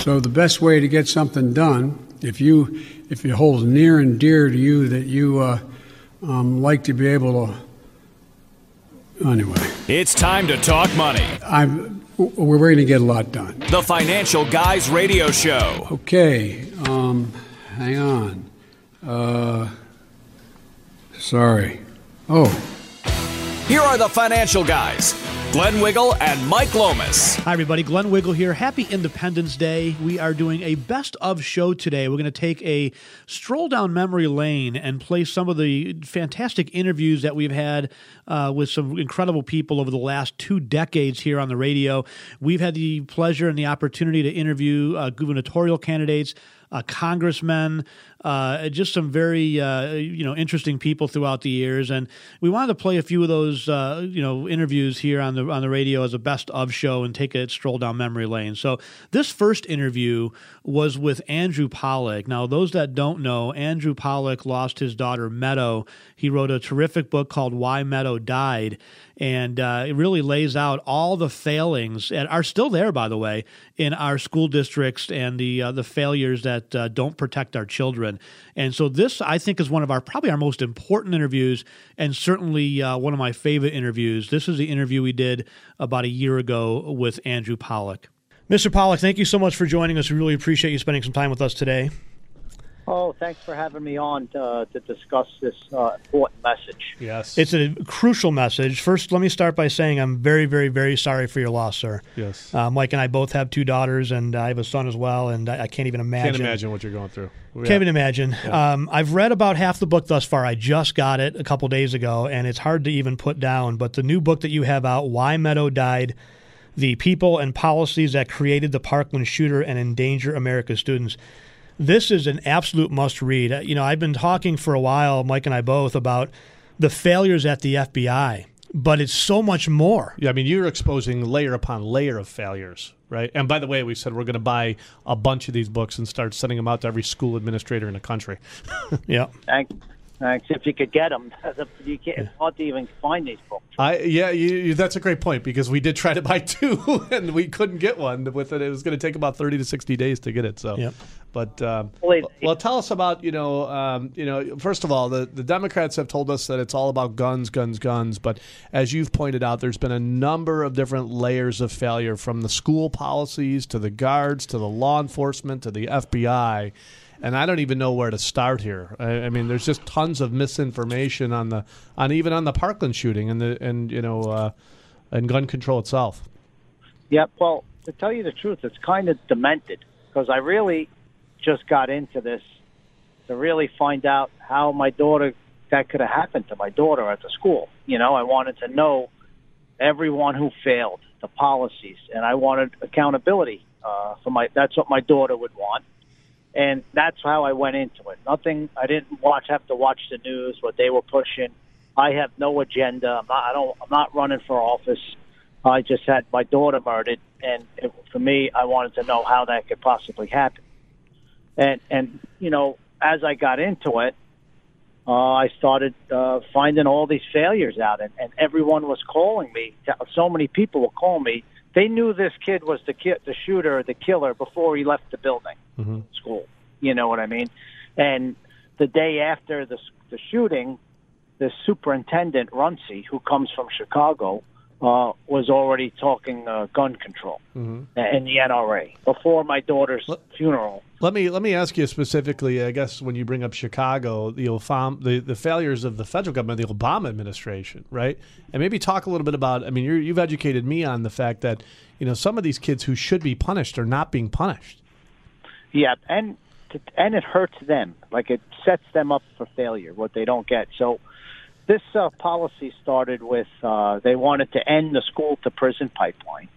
So the best way to get something done, if it holds near and dear to you that you like to be able to, anyway. It's time to talk money. We're going to get a lot done. The Financial Guys Radio Show. Okay, hang on. Sorry. Oh. Here are the Financial Guys. Glenn Wiggle and Mike Lomas. Hi, everybody. Glenn Wiggle here. Happy Independence Day. We are doing a best-of show today. We're going to take a stroll down memory lane and play some of the fantastic interviews that we've had with some incredible people over the last 2 decades here on the radio. We've had the pleasure and the opportunity to interview gubernatorial candidates, congressmen, just some very interesting people throughout the years, and we wanted to play a few of those interviews here on the radio as a best of show and take a stroll down memory lane. So this first interview was with Andrew Pollack. Now, those that don't know, Andrew Pollack lost his daughter Meadow. He wrote a terrific book called Why Meadow Died. And it really lays out all the failings that are still there, by the way, in our school districts and the failures that don't protect our children. And so this, I think, is one of our most important interviews and certainly one of my favorite interviews. This is the interview we did about a year ago with Andrew Pollack. Mr. Pollack, thank you so much for joining us. We really appreciate you spending some time with us today. Oh, thanks for having me on to discuss this important message. Yes. It's a crucial message. First, let me start by saying I'm very, very, very sorry for your loss, sir. Yes. Mike and I both have 2 daughters, and I have a son as well, and I can't even imagine. Can't imagine what you're going through. Yeah. Can't even imagine. Yeah. I've read about half the book thus far. I just got it a couple days ago, and it's hard to even put down. But the new book that you have out, Why Meadow Died, The People and Policies That Created the Parkland Shooter and Endanger America's Students. This is an absolute must-read. You know, I've been talking for a while, Mike and I both, about the failures at the FBI, but it's so much more. Yeah, I mean, you're exposing layer upon layer of failures, right? And by the way, we said we're going to buy a bunch of these books and start sending them out to every school administrator in the country. Yeah. Thanks. If you could get them, you can't, it's hard to even find these books. That's a great point, because we did try to buy 2 and we couldn't get one with it. It was going to take about 30 to 60 days to get it. So, yep. But well, tell us about first of all, the Democrats have told us that it's all about guns. But as you've pointed out, there's been a number of different layers of failure, from the school policies to the guards to the law enforcement to the FBI. And I don't even know where to start here. I mean, there's just tons of misinformation on the Parkland shooting and gun control itself. Yeah, well, to tell you the truth, it's kind of demented, because I really just got into this to really find out how that could have happened to my daughter at the school. You know, I wanted to know everyone who failed, the policies, and I wanted accountability. That's what my daughter would want. And that's how I went into it. I didn't have to watch the news, what they were pushing. I have no agenda. I'm not running for office. I just had my daughter murdered, and for me, I wanted to know how that could possibly happen. And as I got into it, I started finding all these failures out, and everyone was calling me. So many people were calling me. They knew this kid was the shooter, the killer, before he left the building, school. You know what I mean? And the day after the shooting, the superintendent, Runcie, who comes from Chicago, was already talking gun control and the NRA before my daughter's funeral. Let me ask you specifically, I guess, when you bring up Chicago, the failures of the federal government, the Obama administration, right? And maybe talk a little bit about, I mean, you've educated me on the fact that, some of these kids who should be punished are not being punished. Yeah, and it hurts them. Like, it sets them up for failure, what they don't get. So this policy started with they wanted to end the school-to-prison pipeline.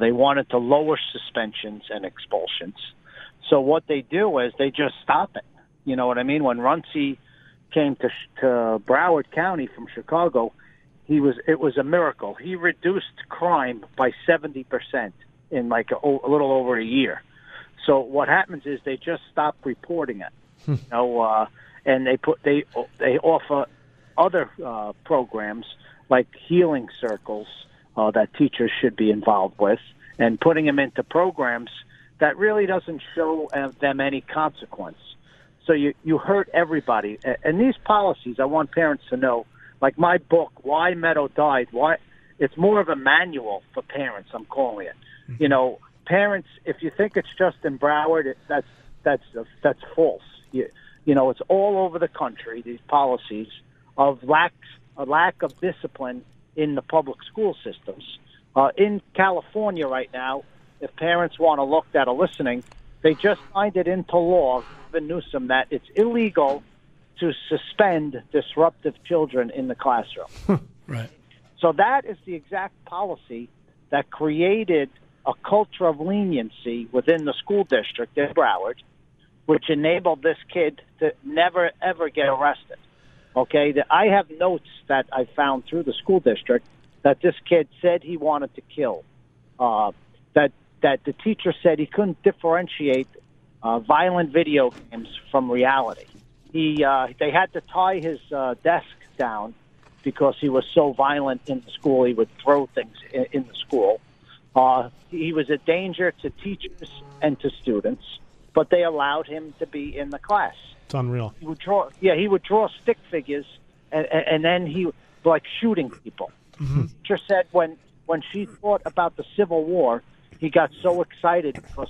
They wanted to lower suspensions and expulsions. So what they do is they just stop it. You know what I mean? When Runcie came to Broward County from Chicago, it was a miracle. He reduced crime by 70% in like a little over a year. So what happens is they just stop reporting it. You know, and they offer other programs like healing circles that teachers should be involved with, and putting them into programs that really doesn't show them any consequence. So you hurt everybody. And these policies, I want parents to know, like my book, Why Meadow Died, it's more of a manual for parents, I'm calling it. Mm-hmm. You know, parents, if you think it's just in Broward, that's false. You know, it's all over the country, these policies of lack of discipline in the public school systems. In California right now, if parents want to look that are listening, they just signed it into law, Gavin Newsom, that it's illegal to suspend disruptive children in the classroom. Right. So that is the exact policy that created a culture of leniency within the school district in Broward, which enabled this kid to never, ever get arrested. Okay, I have notes that I found through the school district that this kid said he wanted to kill, that the teacher said he couldn't differentiate violent video games from reality. They had to tie his desk down because he was so violent in the school. He would throw things in the school. He was a danger to teachers and to students, but they allowed him to be in the class. It's unreal. He would draw stick figures, and then he like shooting people. Mm-hmm. She said when she thought about the Civil War, he got so excited because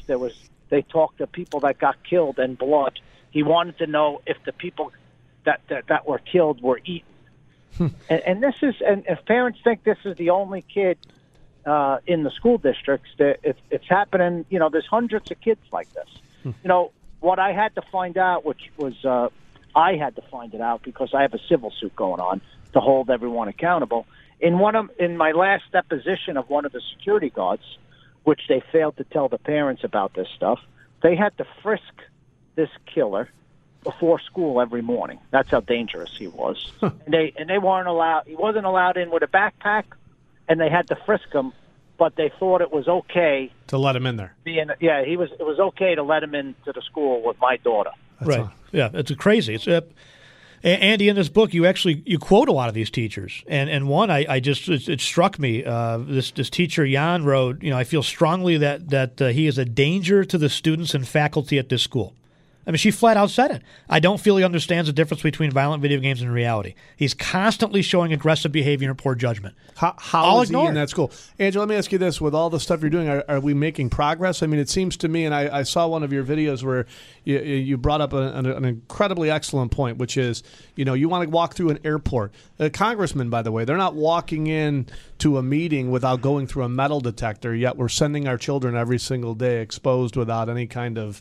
they talked to people that got killed and blood. He wanted to know if the people that were killed were eaten. and this is, and if parents think this is the only kid in the school districts, it's happening. You know, there's hundreds of kids like this. You know, what I had to find out, which was I had to find it out because I have a civil suit going on to hold everyone accountable. In my last deposition of one of the security guards, which they failed to tell the parents about this stuff, they had to frisk this killer before school every morning. That's how dangerous he was. Huh. And they weren't allowed. He wasn't allowed in with a backpack, and they had to frisk him. But they thought it was okay to let him in there. It was okay to let him into the school with my daughter. That's right. Yeah, it's crazy. It's Andy, in this book, you quote a lot of these teachers, and one it struck me. This teacher Jan wrote, you know, I feel strongly that he is a danger to the students and faculty at this school. I mean, she flat out said it. I don't feel he understands the difference between violent video games and reality. He's constantly showing aggressive behavior and poor judgment. How is he in that school? Angela, let me ask you this. With all the stuff you're doing, are we making progress? I mean, it seems to me, and I saw one of your videos where you brought up an incredibly excellent point, which is, you know, you want to walk through an airport. Congressmen, by the way, they're not walking in to a meeting without going through a metal detector, yet we're sending our children every single day exposed without any kind of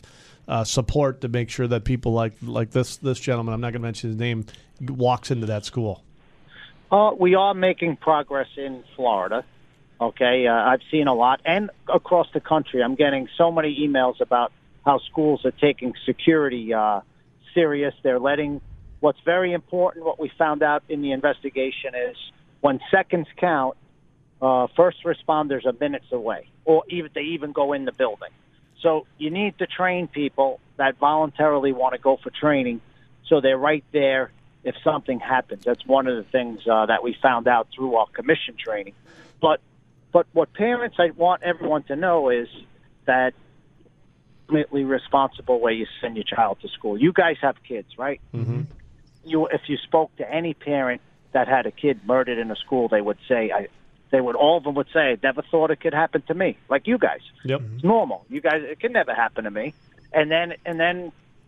support to make sure that people like this gentleman, I'm not going to mention his name, walks into that school. We are making progress in Florida. Okay, I've seen a lot, and across the country, I'm getting so many emails about how schools are taking security serious. They're letting what's very important. What we found out in the investigation is when seconds count, first responders are minutes away, or they even go in the building. So you need to train people that voluntarily want to go for training so they're right there if something happens. That's one of the things that we found out through our commission training. But what parents, I want everyone to know is that ultimately responsible way you send your child to school. You guys have kids, right? Mm-hmm. If you spoke to any parent that had a kid murdered in a school, they would say, all of them would say, I never thought it could happen to me, like you guys. Yep. It's normal. You guys, it can never happen to me. And then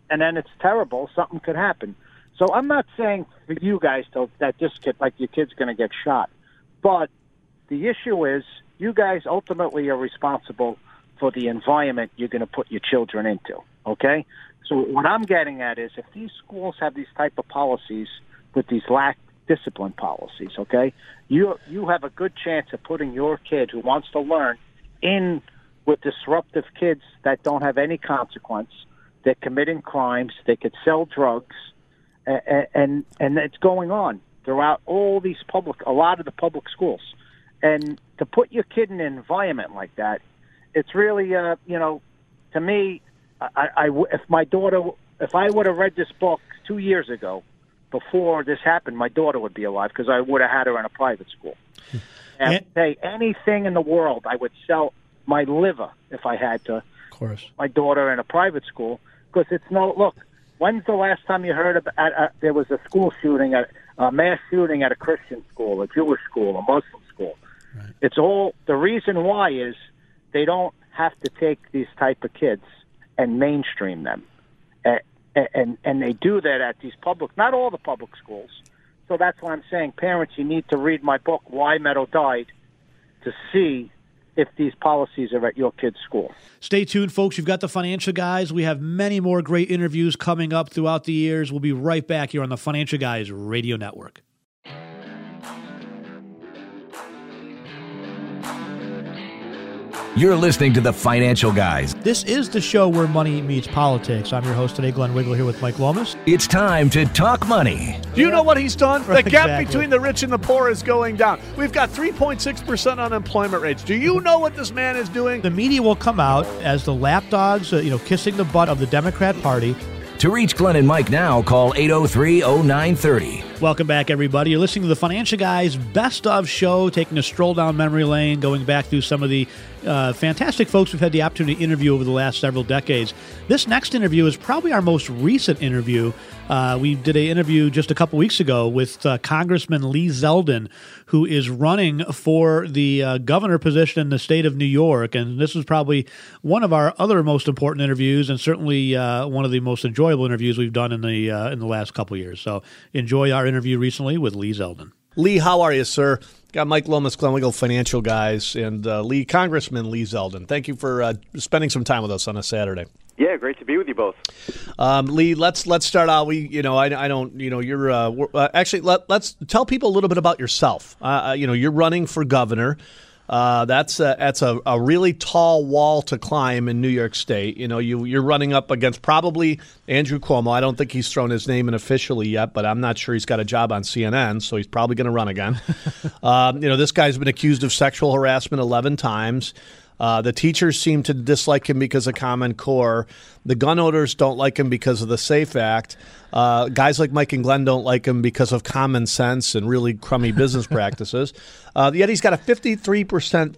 it's terrible. Something could happen. So I'm not saying for you guys that this kid, like your kid's going to get shot. But the issue is you guys ultimately are responsible for the environment you're going to put your children into, okay? So what I'm getting at is if these schools have these type of policies with these lack discipline policies, okay? You have a good chance of putting your kid who wants to learn in with disruptive kids that don't have any consequence. They're committing crimes. They could sell drugs, and it's going on throughout all these a lot of the public schools. And to put your kid in an environment like that, it's really, to me, if I would have read this book 2 years ago, before this happened, my daughter would be alive because I would have had her in a private school. And I'd say anything in the world, I would sell my liver if I had to. Of course, my daughter in a private school because it's no look. When's the last time you heard about there was a school shooting, a mass shooting at a Christian school, a Jewish school, a Muslim school? Right. It's all the reason why is they don't have to take these type of kids and mainstream them. And they do that at these public, not all the public schools. So that's why I'm saying, parents, you need to read my book, Why Meadow Died, to see if these policies are at your kid's school. Stay tuned, folks. You've got The Financial Guys. We have many more great interviews coming up throughout the years. We'll be right back here on The Financial Guys Radio Network. You're listening to The Financial Guys. This is the show where money meets politics. I'm your host today, Glenn Wiggle, here with Mike Lomas. It's time to talk money. Do you know what he's done? Right, the gap between the rich and the poor is going down. We've got 3.6% unemployment rates. Do you know what this man is doing? The media will come out as the lapdogs, kissing the butt of the Democrat Party. To reach Glenn and Mike now, call 803-0930. Welcome back, everybody. You're listening to The Financial Guys Best Of Show, taking a stroll down memory lane, going back through some of the fantastic folks we've had the opportunity to interview over the last several decades. This next interview is probably our most recent interview. We did an interview just a couple weeks ago with Congressman Lee Zeldin, who is running for the governor position in the state of New York. And this is probably one of our other most important interviews, and certainly one of the most enjoyable interviews we've done in the last couple of years. So enjoy our interview recently with Lee Zeldin. Lee, how are you, sir? Got Mike Lomas, Glenn Wiggle, Financial Guys, and Congressman Lee Zeldin. Thank you for spending some time with us on a Saturday. Yeah, great to be with you both. Lee, let's start out. Let's tell people a little bit about yourself. You're running for governor. That's a really tall wall to climb in New York State. You're running up against probably Andrew Cuomo. I don't think he's thrown his name in officially yet, but I'm not sure he's got a job on CNN, so he's probably going to run again. This guy's been accused of sexual harassment 11 times. The teachers seem to dislike him because of Common Core. The gun owners don't like him because of the SAFE Act. Guys like Mike and Glenn don't like him because of common sense and really crummy business practices. Yet he's got a 53%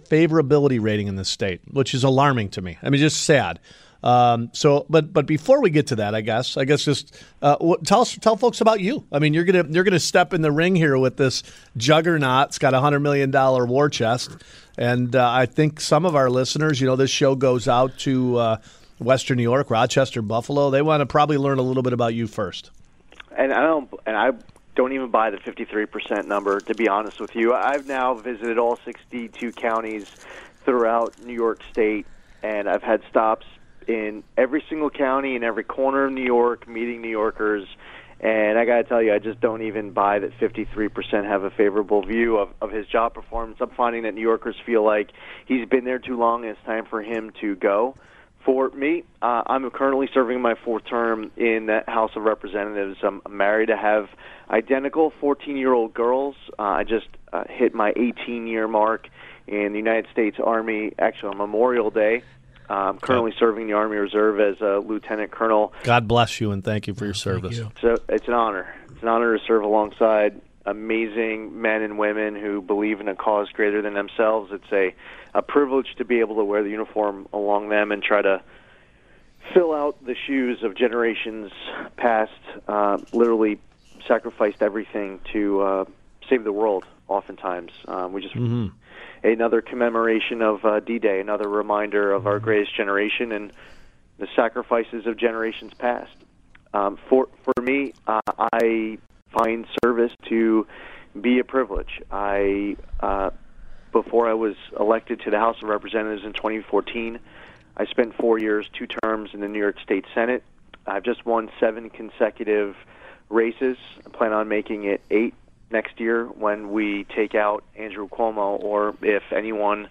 favorability rating in this state, which is alarming to me. I mean, just sad. But before we get to that, I guess just tell folks about you. I mean, you're gonna step in the ring here with this juggernaut. It's got $100 million war chest, and I think some of our listeners, this show goes out to Western New York, Rochester, Buffalo. They want to probably learn a little bit about you first. And I don't even buy the 53% number, to be honest with you. I've now visited all 62 counties throughout New York State, and I've had stops in every single county, in every corner of New York, meeting New Yorkers. And I got to tell you, I just don't even buy that 53% have a favorable view of his job performance. I'm finding that New Yorkers feel like he's been there too long and it's time for him to go. For me, I'm currently serving my fourth term in the House of Representatives. I'm married to have identical 14-year-old girls. I just hit my 18-year mark in the United States Army, actually on Memorial Day. I'm currently serving the Army Reserve as a lieutenant colonel. God bless you, and thank you for your service. So it's an honor. It's an honor to serve alongside amazing men and women who believe in a cause greater than themselves. It's a privilege to be able to wear the uniform along them and try to fill out the shoes of generations past, literally sacrificed everything to save the world oftentimes. Another commemoration of D-Day, another reminder of our greatest generation and the sacrifices of generations past. For me, I find service to be a privilege. Before I was elected to the House of Representatives in 2014, I spent 4 years, 2 terms in the New York State Senate. I've just won 7 consecutive races. I plan on making it 8 next year when we take out Andrew Cuomo, or if anyone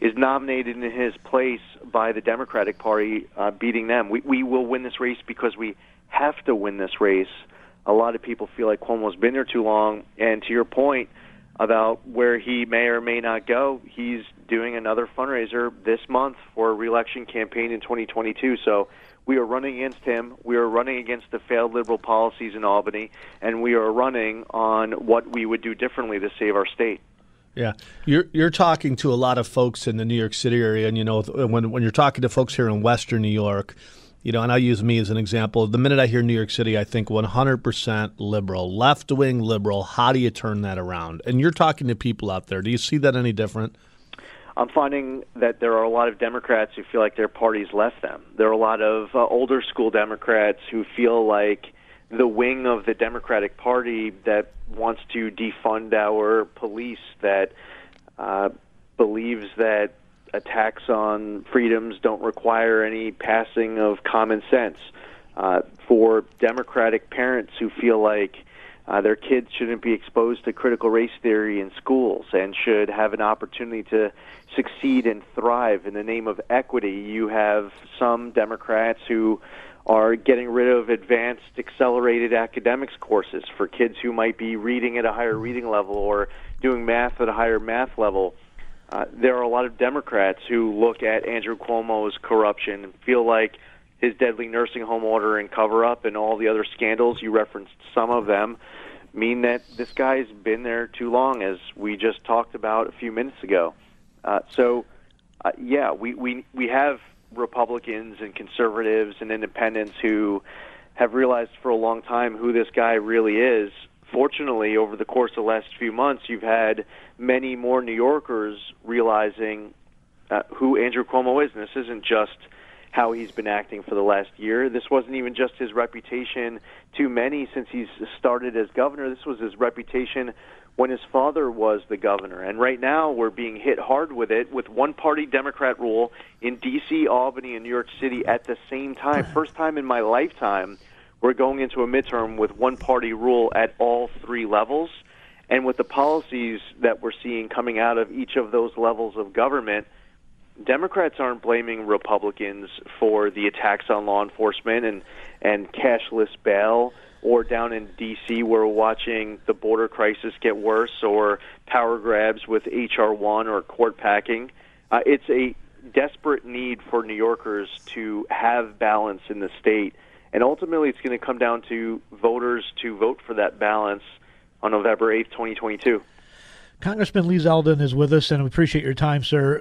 is nominated in his place by the Democratic Party, beating them. We will win this race because we have to win this race. A lot of people feel like Cuomo's been there too long, and to your point about where he may or may not go, he's doing another fundraiser this month for a re-election campaign in 2022. So we are running against him. We are running against the failed liberal policies in Albany, and we are running on what we would do differently to save our state. Yeah, you're talking to a lot of folks in the New York City area, and you know when you're talking to folks here in Western New York, you know, and I'll use me as an example. The minute I hear New York City, I think 100% liberal, left-wing liberal. How do you turn that around? And you're talking to people out there. Do you see that any different? I'm finding that there are a lot of Democrats who feel like their party's left them. There are a lot of older school Democrats who feel like the wing of the Democratic Party that wants to defund our police, that believes that attacks on freedoms don't require any passing of common sense. For Democratic parents who feel like their kids shouldn't be exposed to critical race theory in schools and should have an opportunity to succeed and thrive in the name of equity, you have some Democrats who are getting rid of advanced accelerated academics courses for kids who might be reading at a higher reading level or doing math at a higher math level. There are a lot of Democrats who look at Andrew Cuomo's corruption and feel like his deadly nursing home order and cover-up and all the other scandals, you referenced some of them, mean that this guy's been there too long, as we just talked about a few minutes ago. So, yeah, we have Republicans and conservatives and independents who have realized for a long time who this guy really is. Fortunately, over the course of the last few months, you've had many more New Yorkers realizing who Andrew Cuomo is. And this isn't just how he's been acting for the last year. This wasn't even just his reputation to many since he's started as governor. This was his reputation when his father was the governor. And right now we're being hit hard with it, with one-party Democrat rule in D.C., Albany, and New York City at the same time. First time in my lifetime we're going into a midterm with one-party rule at all three levels. And with the policies that we're seeing coming out of each of those levels of government, Democrats aren't blaming Republicans for the attacks on law enforcement and cashless bail, or down in D.C. we're watching the border crisis get worse, or power grabs with H.R. 1 or court packing. It's a desperate need for New Yorkers to have balance in the state. And ultimately, it's going to come down to voters to vote for that balance on November 8th, 2022. Congressman Lee Zeldin is with us, and we appreciate your time, sir.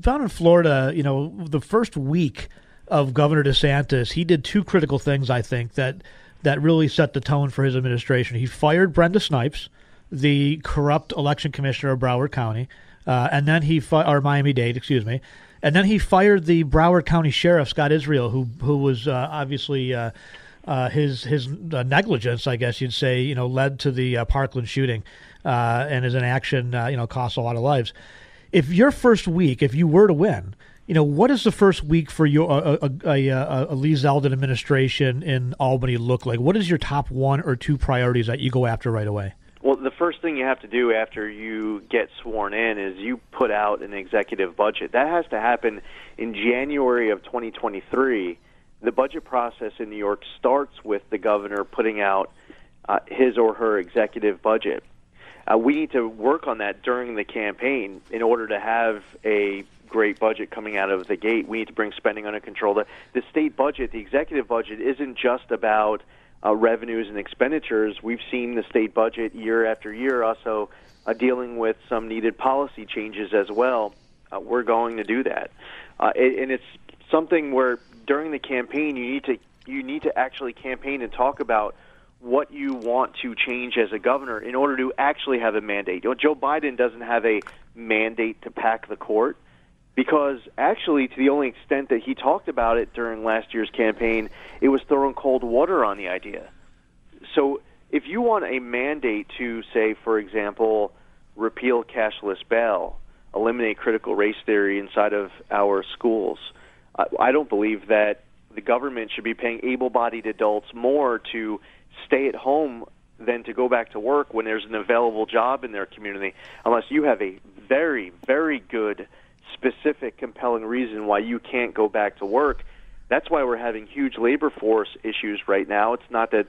Down in Florida, you know, the first week of Governor DeSantis, he did two critical things, I think, that really set the tone for his administration. He fired Brenda Snipes, the corrupt election commissioner of Broward County, and then Miami-Dade, excuse me. And then he fired the Broward County Sheriff, Scott Israel, who was obviously his negligence, I guess you'd say, you know, led to the Parkland shooting, and his inaction, cost a lot of lives. If your first week, if you were to win, you know, what is the first week for your a Lee Zeldin administration in Albany look like? What is your top one or two priorities that you go after right away? Well, the first thing you have to do after you get sworn in is you put out an executive budget. That has to happen in January of 2023. The budget process in New York starts with the governor putting out his or her executive budget. We need to work on that during the campaign in order to have a great budget coming out of the gate. We need to bring spending under control. The state budget, the executive budget, isn't just about revenues and expenditures. We've seen the state budget year after year also dealing with some needed policy changes as well. We're going to do that. And it's something where during the campaign you need to actually campaign and talk about what you want to change as a governor in order to actually have a mandate. You know, Joe Biden doesn't have a mandate to pack the court, because actually, to the only extent that he talked about it during last year's campaign, it was throwing cold water on the idea. So if you want a mandate to, say, for example, repeal cashless bail, eliminate critical race theory inside of our schools, I don't believe that the government should be paying able-bodied adults more to stay at home than to go back to work when there's an available job in their community, unless you have a very, very good, specific, compelling reason why you can't go back to work. That's why we're having huge labor force issues right now. It's not that,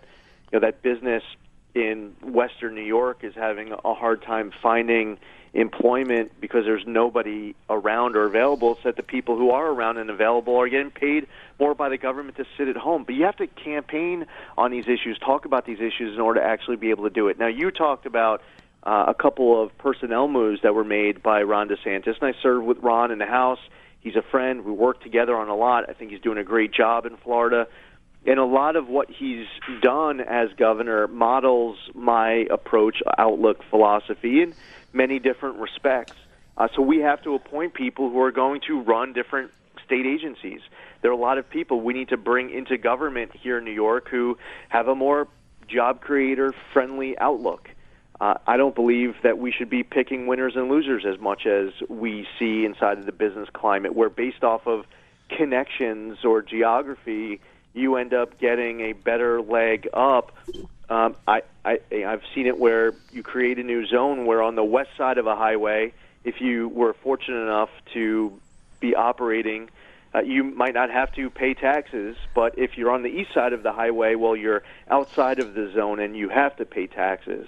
you know, that business in Western New York is having a hard time finding employment because there's nobody around or available. It's that the people who are around and available are getting paid more by the government to sit at home. But you have to campaign on these issues, talk about these issues in order to actually be able to do it. Now, you talked about a couple of personnel moves that were made by Ron DeSantis, and I served with Ron in the House. He's a friend. We work together on a lot. I think he's doing a great job in Florida. And a lot of what he's done as governor models my approach, outlook, philosophy in many different respects. So we have to appoint people who are going to run different state agencies. There are a lot of people we need to bring into government here in New York who have a more job creator-friendly outlook. I don't believe that we should be picking winners and losers as much as we see inside of the business climate, where based off of connections or geography, you end up getting a better leg up. I've seen it where you create a new zone where on the west side of a highway, if you were fortunate enough to be operating, you might not have to pay taxes. But if you're on the east side of the highway, well, you're outside of the zone and you have to pay taxes.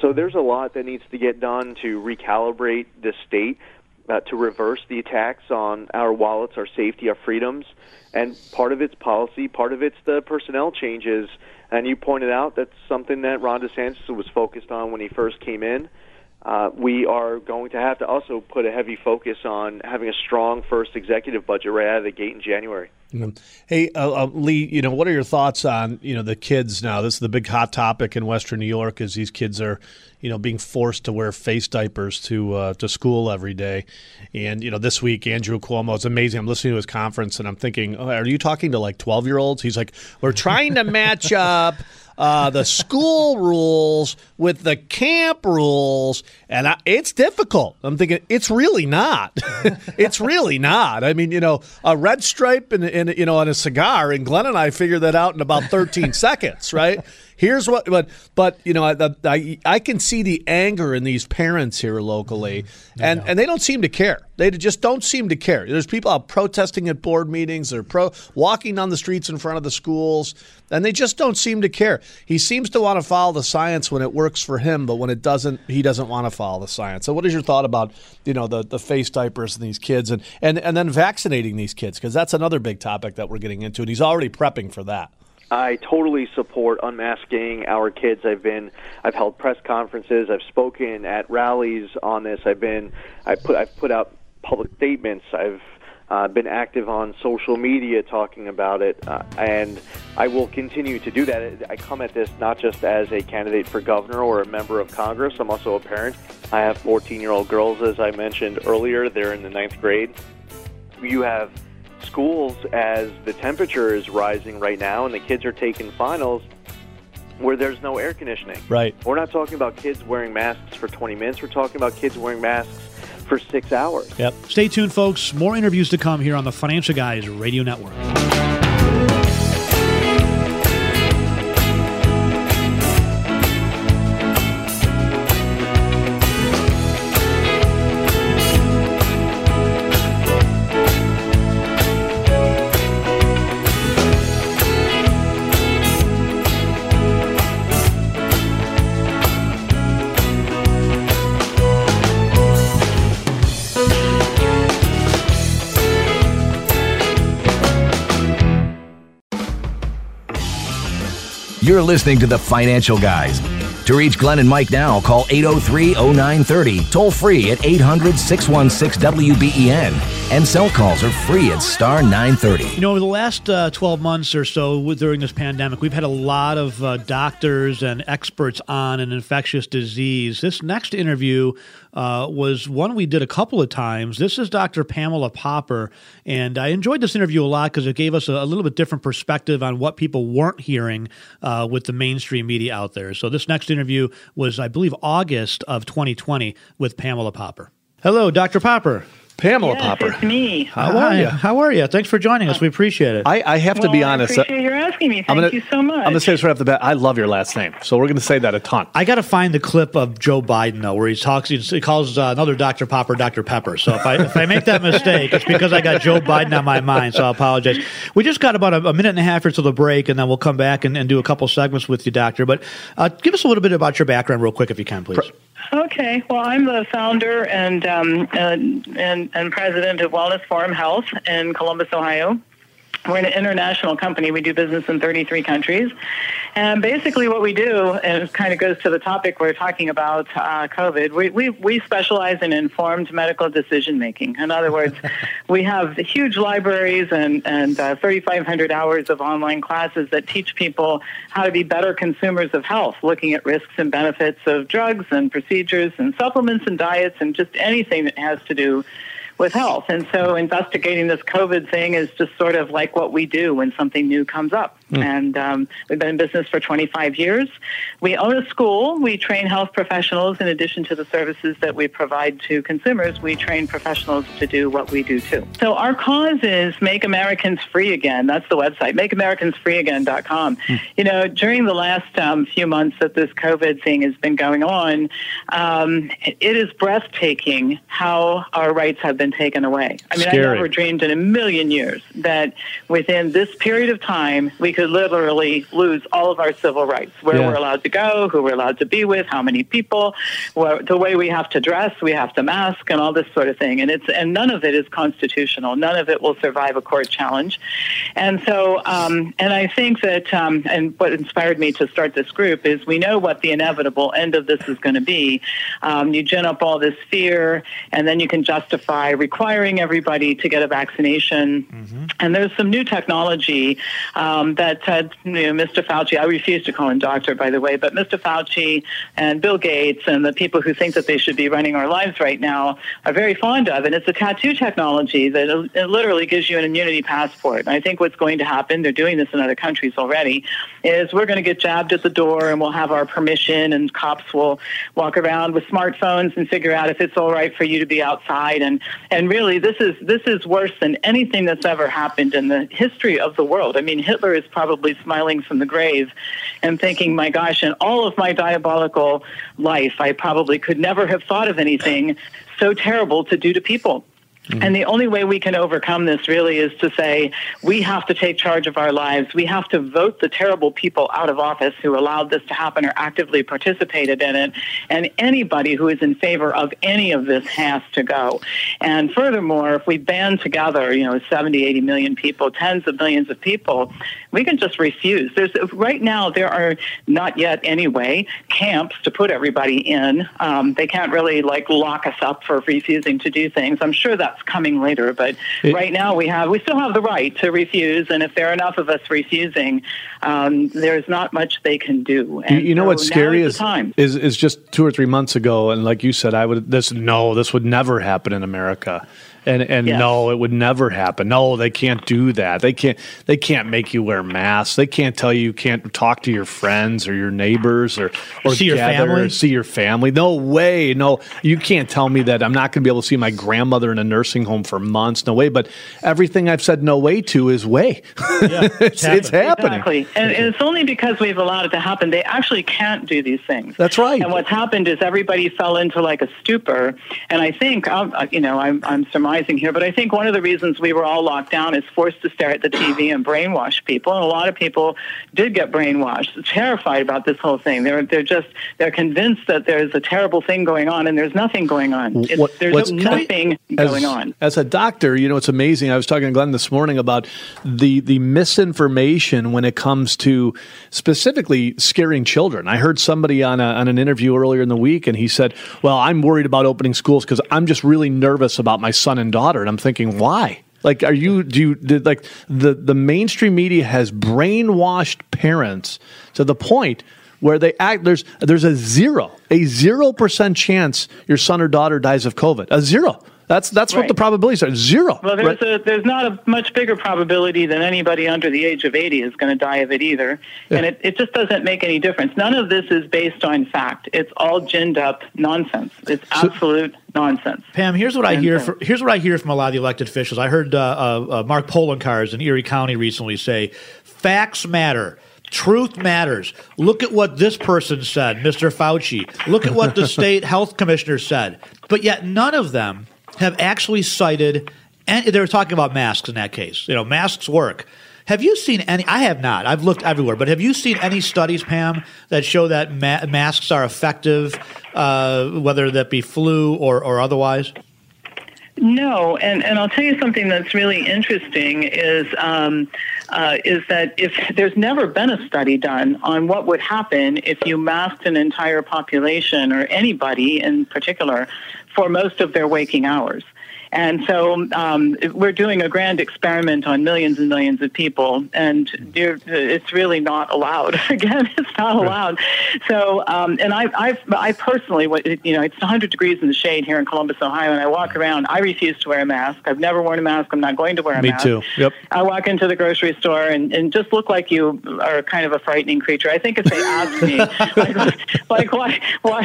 So there's a lot that needs to get done to recalibrate the state, to reverse the attacks on our wallets, our safety, our freedoms. And part of it's policy, part of it's the personnel changes. And you pointed out that's something that Ron DeSantis was focused on when he first came in. We are going to have to also put a heavy focus on having a strong first executive budget right out of the gate in January. Mm-hmm. Hey, Lee, you know, what are your thoughts on, you know, the kids now? This is the big hot topic in Western New York is these kids are, you know, being forced to wear face diapers to school every day. And, you know, this week, Andrew Cuomo is amazing. I'm listening to his conference and I'm thinking, oh, are you talking to like 12-year-olds? He's like, we're trying to match up the school rules with the camp rules, and it's difficult. I'm thinking, it's really not. It's really not. I mean, you know, a red stripe and you know, on a cigar, and Glenn and I figured that out in about 13 seconds, right? Here's what, but you know, I can see the anger in these parents here locally, and they don't seem to care. They just don't seem to care. There's people out protesting at board meetings. They're walking down the streets in front of the schools, and they just don't seem to care. He seems to want to follow the science when it works for him, but when it doesn't, he doesn't want to follow the science. So, what is your thought about, you know, the face diapers and these kids, and then vaccinating these kids, because that's another big topic that we're getting into, and he's already prepping for that. I totally support unmasking our kids. I've held press conferences. I've spoken at rallies on this. I've put out public statements. I've been active on social media talking about it, and I will continue to do that. I come at this not just as a candidate for governor or a member of Congress. I'm also a parent. I have 14-year-old girls, as I mentioned earlier. They're in the 9th grade. You have schools, as the temperature is rising right now and the kids are taking finals, where there's no air conditioning. Right. We're not talking about kids wearing masks for 20 minutes. We're talking about kids wearing masks for 6 hours. Yep. Stay tuned, folks. More interviews to come here on the Financial Guys Radio Network. You're listening to The Financial Guys. To reach Glenn and Mike now, call 803-0930, toll free at 800-616-WBEN, and cell calls are free at star 930. You know, over the last 12 months or so during this pandemic, we've had a lot of doctors and experts on an infectious disease. This next interview was one we did a couple of times. This is Dr. Pamela Popper, and I enjoyed this interview a lot because it gave us a little bit different perspective on what people weren't hearing with the mainstream media out there. So this next interview was, I believe, August of 2020 with Pamela Popper. Hello, Dr. Popper. Pamela Popper. It's me. How are you? How are you? Thanks for joining us. We appreciate it. I have to be honest. I appreciate you asking me. Thank you so much. I'm going to say this right off the bat. I love your last name, so we're going to say that a ton. I got to find the clip of Joe Biden, though, where he talks. He calls another Dr. Popper Dr. Pepper. So if I make that mistake, it's because I got Joe Biden on my mind, so I apologize. We just got about a minute and a half or so to break, and then we'll come back and do a couple segments with you, Doctor. But give us a little bit about your background real quick, if you can, please. Okay. Well, I'm the founder and president of Wellness Forum Health in Columbus, Ohio. We're an international company. We do business in 33 countries. And basically what we do, and it kind of goes to the topic we're talking about, COVID, we specialize in informed medical decision-making. In other words, we have huge libraries and 3,500 hours of online classes that teach people how to be better consumers of health, looking at risks and benefits of drugs and procedures and supplements and diets and just anything that has to do with health. And so investigating this COVID thing is just sort of like what we do when something new comes up. Mm. And we've been in business for 25 years. We own a school. We train health professionals. In addition to the services that we provide to consumers, we train professionals to do what we do too. So our cause is Make Americans Free Again. That's the website, makeamericansfreeagain.com. Mm. You know, during the last few months that this COVID thing has been going on, it is breathtaking how our rights have been taken away. I mean, scary. I never dreamed in a million years that within this period of time, we could literally lose all of our civil rights, where we're allowed to go, who we're allowed to be with, how many people, the way we have to dress, we have to mask, and all this sort of thing. And none of it is constitutional. None of it will survive a court challenge. And so, and I think that, and what inspired me to start this group is we know what the inevitable end of this is going to be. You gin up all this fear, and then you can justify requiring everybody to get a vaccination. Mm-hmm. And there's some new technology that Mr. Fauci, I refuse to call him doctor, by the way, but Mr. Fauci and Bill Gates and the people who think that they should be running our lives right now are very fond of. And it's a tattoo technology that it literally gives you an immunity passport. And I think what's going to happen, they're doing this in other countries already, is we're going to get jabbed at the door and we'll have our permission and cops will walk around with smartphones and figure out if it's all right for you to be outside. And really, this is worse than anything that's ever happened in the history of the world. I mean, Hitler is probably smiling from the grave and thinking, my gosh, in all of my diabolical life, I probably could never have thought of anything so terrible to do to people. Mm-hmm. And the only way we can overcome this really is to say, we have to take charge of our lives. We have to vote the terrible people out of office who allowed this to happen or actively participated in it. And anybody who is in favor of any of this has to go. And furthermore, if we band together, 70, 80 million people, tens of millions of people, we can just refuse. Right now, there are not yet anyway camps to put everybody in. They can't really lock us up for refusing to do things. I'm sure that coming later, but right now we still have the right to refuse, and if there are enough of us refusing, there's not much they can do. And you know, so what's scary is just 2 or 3 months ago, and like you said, this would never happen in America. And yes. No, it would never happen. No, they can't do that. They can't make you wear masks. They can't tell you can't talk to your friends or your neighbors or see your family. See your family. No way. No, you can't tell me that I'm not going to be able to see my grandmother in a nursing home for months. No way. But everything I've said no way to is way. Yeah, it's happening. Exactly. And it's only because we've allowed it to happen. They actually can't do these things. That's right. And what's happened is everybody fell into a stupor. And I think, I'm surmising here, but I think one of the reasons we were all locked down is forced to stare at the TV and brainwash people. And a lot of people did get brainwashed, terrified about this whole thing. They're convinced that there's a terrible thing going on, and there's nothing going on. As a doctor, it's amazing. I was talking to Glenn this morning about the misinformation when it comes to specifically scaring children. I heard somebody on an interview earlier in the week, and he said, "Well, I'm worried about opening schools because I'm just really nervous about my son and daughter." And I'm thinking, why? The mainstream media has brainwashed parents to the point where they act. There's a 0% chance your son or daughter dies of COVID. A zero. That's right. What the probabilities are. Zero. Well, there's right? There's not a much bigger probability than anybody under the age of 80 is going to die of it either. Yeah. And it just doesn't make any difference. None of this is based on fact. It's all ginned up nonsense. It's absolute nonsense. Pam, here's what I hear from a lot of the elected officials. I heard Mark Polenkars in Erie County recently say, "Facts matter. Truth matters. Look at what this person said, Mr. Fauci. Look at what the state health commissioner said." But yet none of them have actually cited, and they were talking about masks in that case. You know, masks work. Have you seen any? I have not. I've looked everywhere, but have you seen any studies, Pam, that show that masks are effective, whether that be flu or otherwise? No, and I'll tell you something that's really interesting is that if there's never been a study done on what would happen if you masked an entire population or anybody in particular for most of their waking hours. And so we're doing a grand experiment on millions and millions of people, and it's really not allowed. Again, it's not allowed. So, and I personally, you know, it's 100 degrees in the shade here in Columbus, Ohio, and I walk around. I refuse to wear a mask. I've never worn a mask. I'm not going to wear a mask. Me too. Yep. I walk into the grocery store and just look like you are kind of a frightening creature. I think if they ask me, like why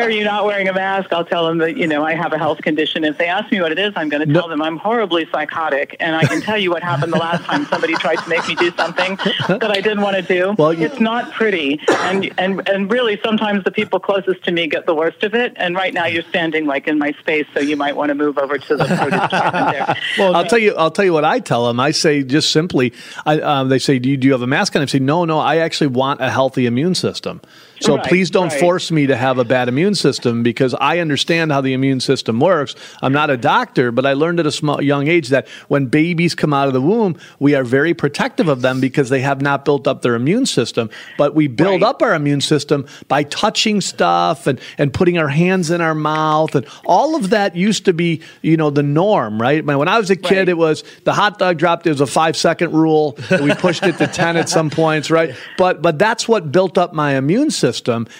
are you not wearing a mask? I'll tell them that, you know, I have a health condition. If they ask me what it is, I'm going to tell them I'm horribly psychotic, and I can tell you what happened the last time somebody tried to make me do something that I didn't want to do. Well, it's not pretty, and really sometimes the people closest to me get the worst of it. And right now you're standing like in my space, so you might want to move over to the produce department there. Well, I'll tell you what I tell them. I say just simply, they say, "Do you have a mask on?" I say, "No, I actually want a healthy immune system. So please don't force me to have a bad immune system, because I understand how the immune system works. I'm not a doctor, but I learned at a young age that when babies come out of the womb, we are very protective of them because they have not built up their immune system. But we build up our immune system by touching stuff and putting our hands in our mouth. And all of that used to be, you know, the norm, right? When I was a kid, it was the hot dog dropped. It was a 5-second rule. We pushed it to 10 at some points, right? But that's what built up my immune system.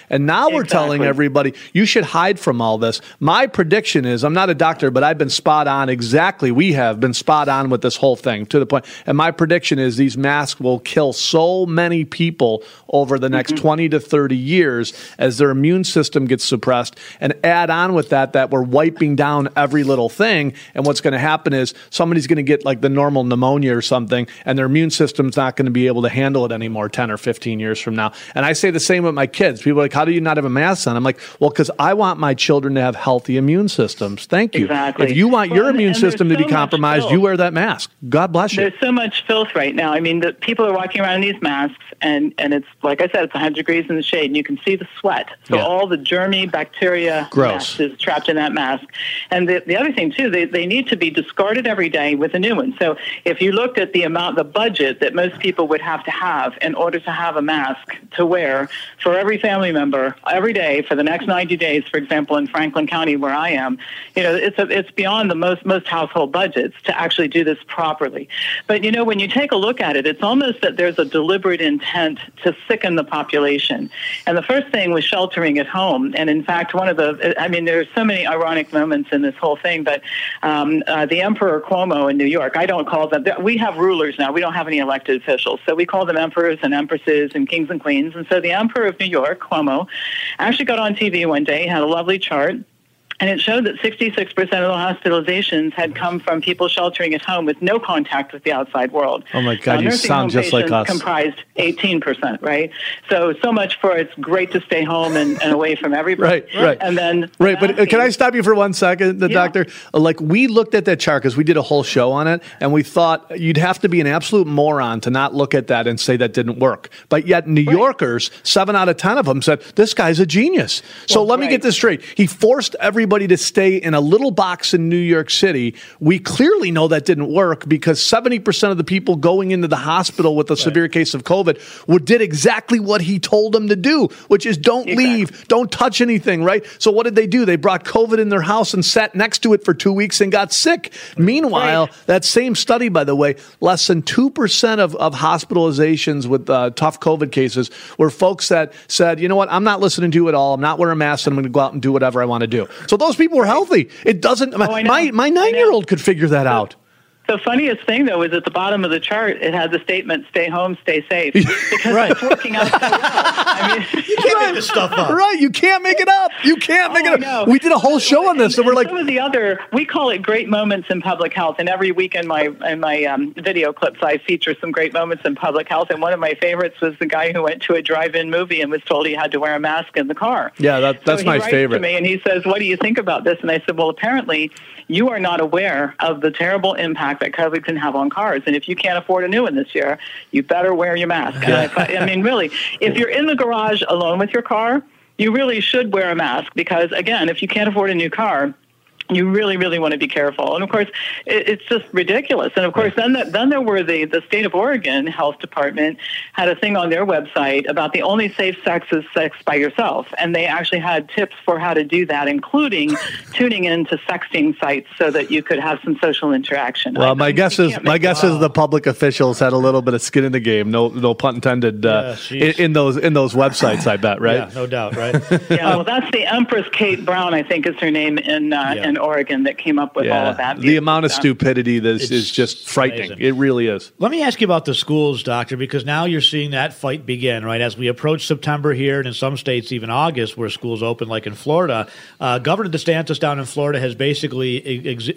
And now we're telling everybody, you should hide from all this. My prediction is, I'm not a doctor, but I've been spot on. Exactly. We have been spot on with this whole thing to the point. And my prediction is these masks will kill so many people over the next 20 to 30 years as their immune system gets suppressed. And add on with that we're wiping down every little thing. And what's going to happen is somebody's going to get like the normal pneumonia or something, and their immune system's not going to be able to handle it anymore 10 or 15 years from now. And I say the same with my kids. People are like, "How do you not have a mask on?" I'm like, "Well, because I want my children to have healthy immune systems." Thank you. Exactly. If you want your immune system to be compromised, you wear that mask. God bless you. There's so much filth right now. I mean, the people are walking around in these masks, and it's, like I said, it's 100 degrees in the shade, and you can see the sweat. So all the germy bacteria is trapped in that mask. And the other thing, too, they need to be discarded every day with a new one. So if you looked at the budget that most people would have to have in order to have a mask to wear for every family member every day for the next 90 days, for example, in Franklin County where I am, you know, it's beyond the most household budgets to actually do this properly. But, you know, when you take a look at it, it's almost that there's a deliberate intent to sicken the population. And the first thing was sheltering at home. And in fact, there's so many ironic moments in this whole thing, but the Emperor Cuomo in New York, I don't call them, we have rulers now, we don't have any elected officials. So we call them emperors and empresses and kings and queens. And so the Emperor of New York, Cuomo, actually got on TV one day, had a lovely chart, and it showed that 66% of the hospitalizations had come from people sheltering at home with no contact with the outside world. Oh, my God, you sound just like us. Comprised 18%, right? So much for it's great to stay home and away from everybody. Right. And then... Right, but can I stop you for 1 second, doctor? Like, we looked at that chart because we did a whole show on it, and we thought you'd have to be an absolute moron to not look at that and say that didn't work. But yet New Yorkers, 7 out of 10 of them said, "This guy's a genius." So let me get this straight. He forced everybody to stay in a little box in New York City. We clearly know that didn't work because 70% of the people going into the hospital with a severe case of COVID did exactly what he told them to do, which is don't leave, don't touch anything, right? So what did they do? They brought COVID in their house and sat next to it for 2 weeks and got sick. Meanwhile, that same study, by the way, less than 2% of hospitalizations with tough COVID cases were folks that said, "You know what, I'm not listening to you at all. I'm not wearing a mask and I'm going to go out and do whatever I want to do." So but those people were healthy. It doesn't. My 9-year-old could figure that out. The funniest thing, though, is at the bottom of the chart, it has a statement, stay home, stay safe. Because right. It's working out so well. I mean, you can't make this stuff up. Right. You can't make it up. You can't make it up. We did a whole show on this. And we're like, some of the other, we call it great moments in public health. And every week in my video clips, I feature some great moments in public health. And one of my favorites was the guy who went to a drive-in movie and was told he had to wear a mask in the car. Yeah, that's so my favorite. To me and he says, what do you think about this? And I said, well, apparently you are not aware of the terrible impact that COVID can have on cars. And if you can't afford a new one this year, you better wear your mask. I mean, really, if you're in the garage alone with your car, you really should wear a mask because, again, if you can't afford a new car, you really, really want to be careful. And, of course, it's just ridiculous. And, of course, then there were the state of Oregon Health Department had a thing on their website about the only safe sex is sex by yourself. And they actually had tips for how to do that, including tuning into sexting sites so that you could have some social interaction. Well, my guess is the public officials had a little bit of skin in the game, no pun intended, in those websites, I bet, right? Yeah, no doubt, right? Yeah, well, that's the Empress Kate Brown, I think is her name, in Oregon that came up with all of that. The amount of stupidity is just frightening. Amazing. It really is. Let me ask you about the schools, Doctor, because now you're seeing that fight begin, right? As we approach September here, and in some states even August, where schools open, like in Florida, Governor DeSantis down in Florida has basically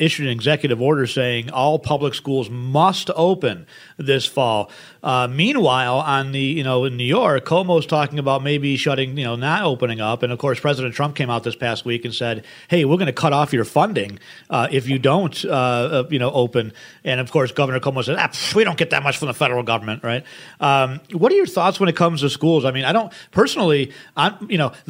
issued an executive order saying all public schools must open this fall. Meanwhile, in New York, Cuomo's talking about maybe shutting, not opening up. And of course, President Trump came out this past week and said, "Hey, we're going to cut off your funding if you don't, open." And of course, Governor Cuomo said, "We don't get that much from the federal government, right?" What are your thoughts when it comes to schools? I mean,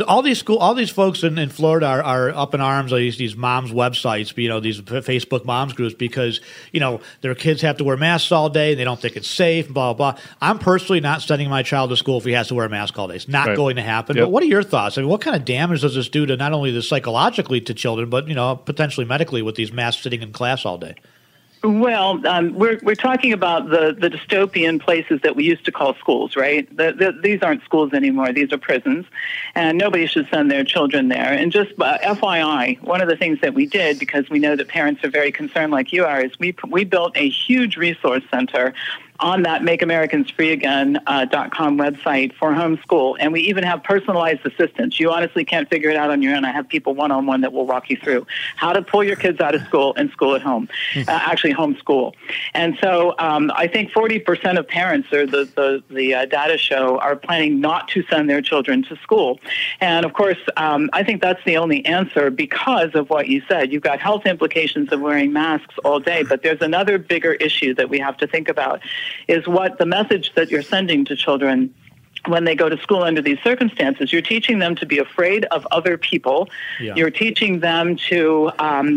all these folks in Florida are up in arms. I use these moms' websites, these Facebook moms groups, because their kids have to wear masks all day and they don't think it's safe. Blah blah. I'm personally not sending my child to school if he has to wear a mask all day. It's not going to happen. Yep. But what are your thoughts? I mean, what kind of damage does this do to not only psychologically to children, but potentially medically with these masks sitting in class all day? Well, we're talking about the dystopian places that we used to call schools, right? These aren't schools anymore. These are prisons, and nobody should send their children there. And just FYI, one of the things that we did, because we know that parents are very concerned like you are, is we built a huge resource center on that makeamericansfreeagain.com website for homeschool. And we even have personalized assistance. You honestly can't figure it out on your own. I have people one-on-one that will walk you through how to pull your kids out of school and school at home, actually homeschool. And so I think 40% of parents, or the data show, are planning not to send their children to school. And of course, I think that's the only answer because of what you said. You've got health implications of wearing masks all day, but there's another bigger issue that we have to think about, is what the message that you're sending to children when they go to school under these circumstances. You're teaching them to be afraid of other people. Yeah. You're teaching them to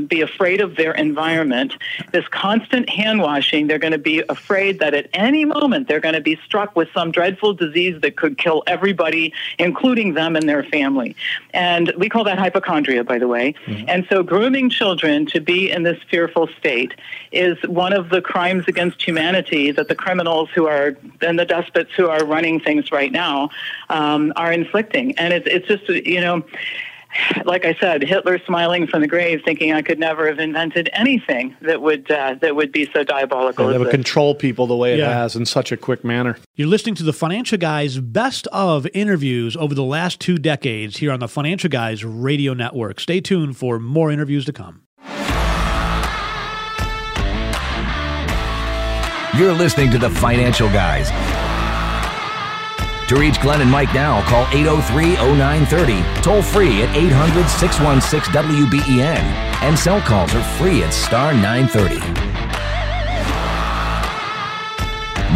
be afraid of their environment. This constant hand-washing, they're going to be afraid that at any moment they're going to be struck with some dreadful disease that could kill everybody, including them and their family. And we call that hypochondria, by the way. Mm-hmm. And so grooming children to be in this fearful state is one of the crimes against humanity that the criminals and the despots who are running things right now are inflicting. And it's just, like I said, Hitler smiling from the grave, thinking I could never have invented anything that would be so diabolical. That would control people the way it has in such a quick manner. You're listening to The Financial Guys' best of interviews over the last 2 decades here on The Financial Guys Radio Network. Stay tuned for more interviews to come. You're listening to The Financial Guys. To reach Glenn and Mike now, call 803-0930, toll-free at 800-616-WBEN, and cell calls are free at star 930.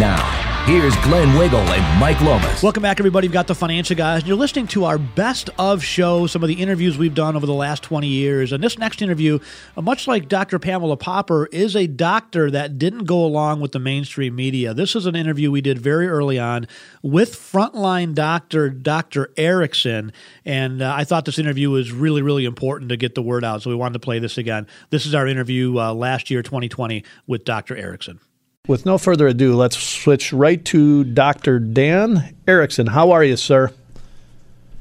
Now, here's Glenn Wiggle and Mike Lomas. Welcome back, everybody. We've got The Financial Guys. You're listening to our best of show, some of the interviews we've done over the last 20 years. And this next interview, much like Dr. Pamela Popper, is a doctor that didn't go along with the mainstream media. This is an interview we did very early on with frontline doctor, Dr. Erickson. And I thought this interview was really, really important to get the word out. So we wanted to play this again. This is our interview last year, 2020, with Dr. Erickson. With no further ado, let's switch right to Dr. Dan Erickson. How are you, sir?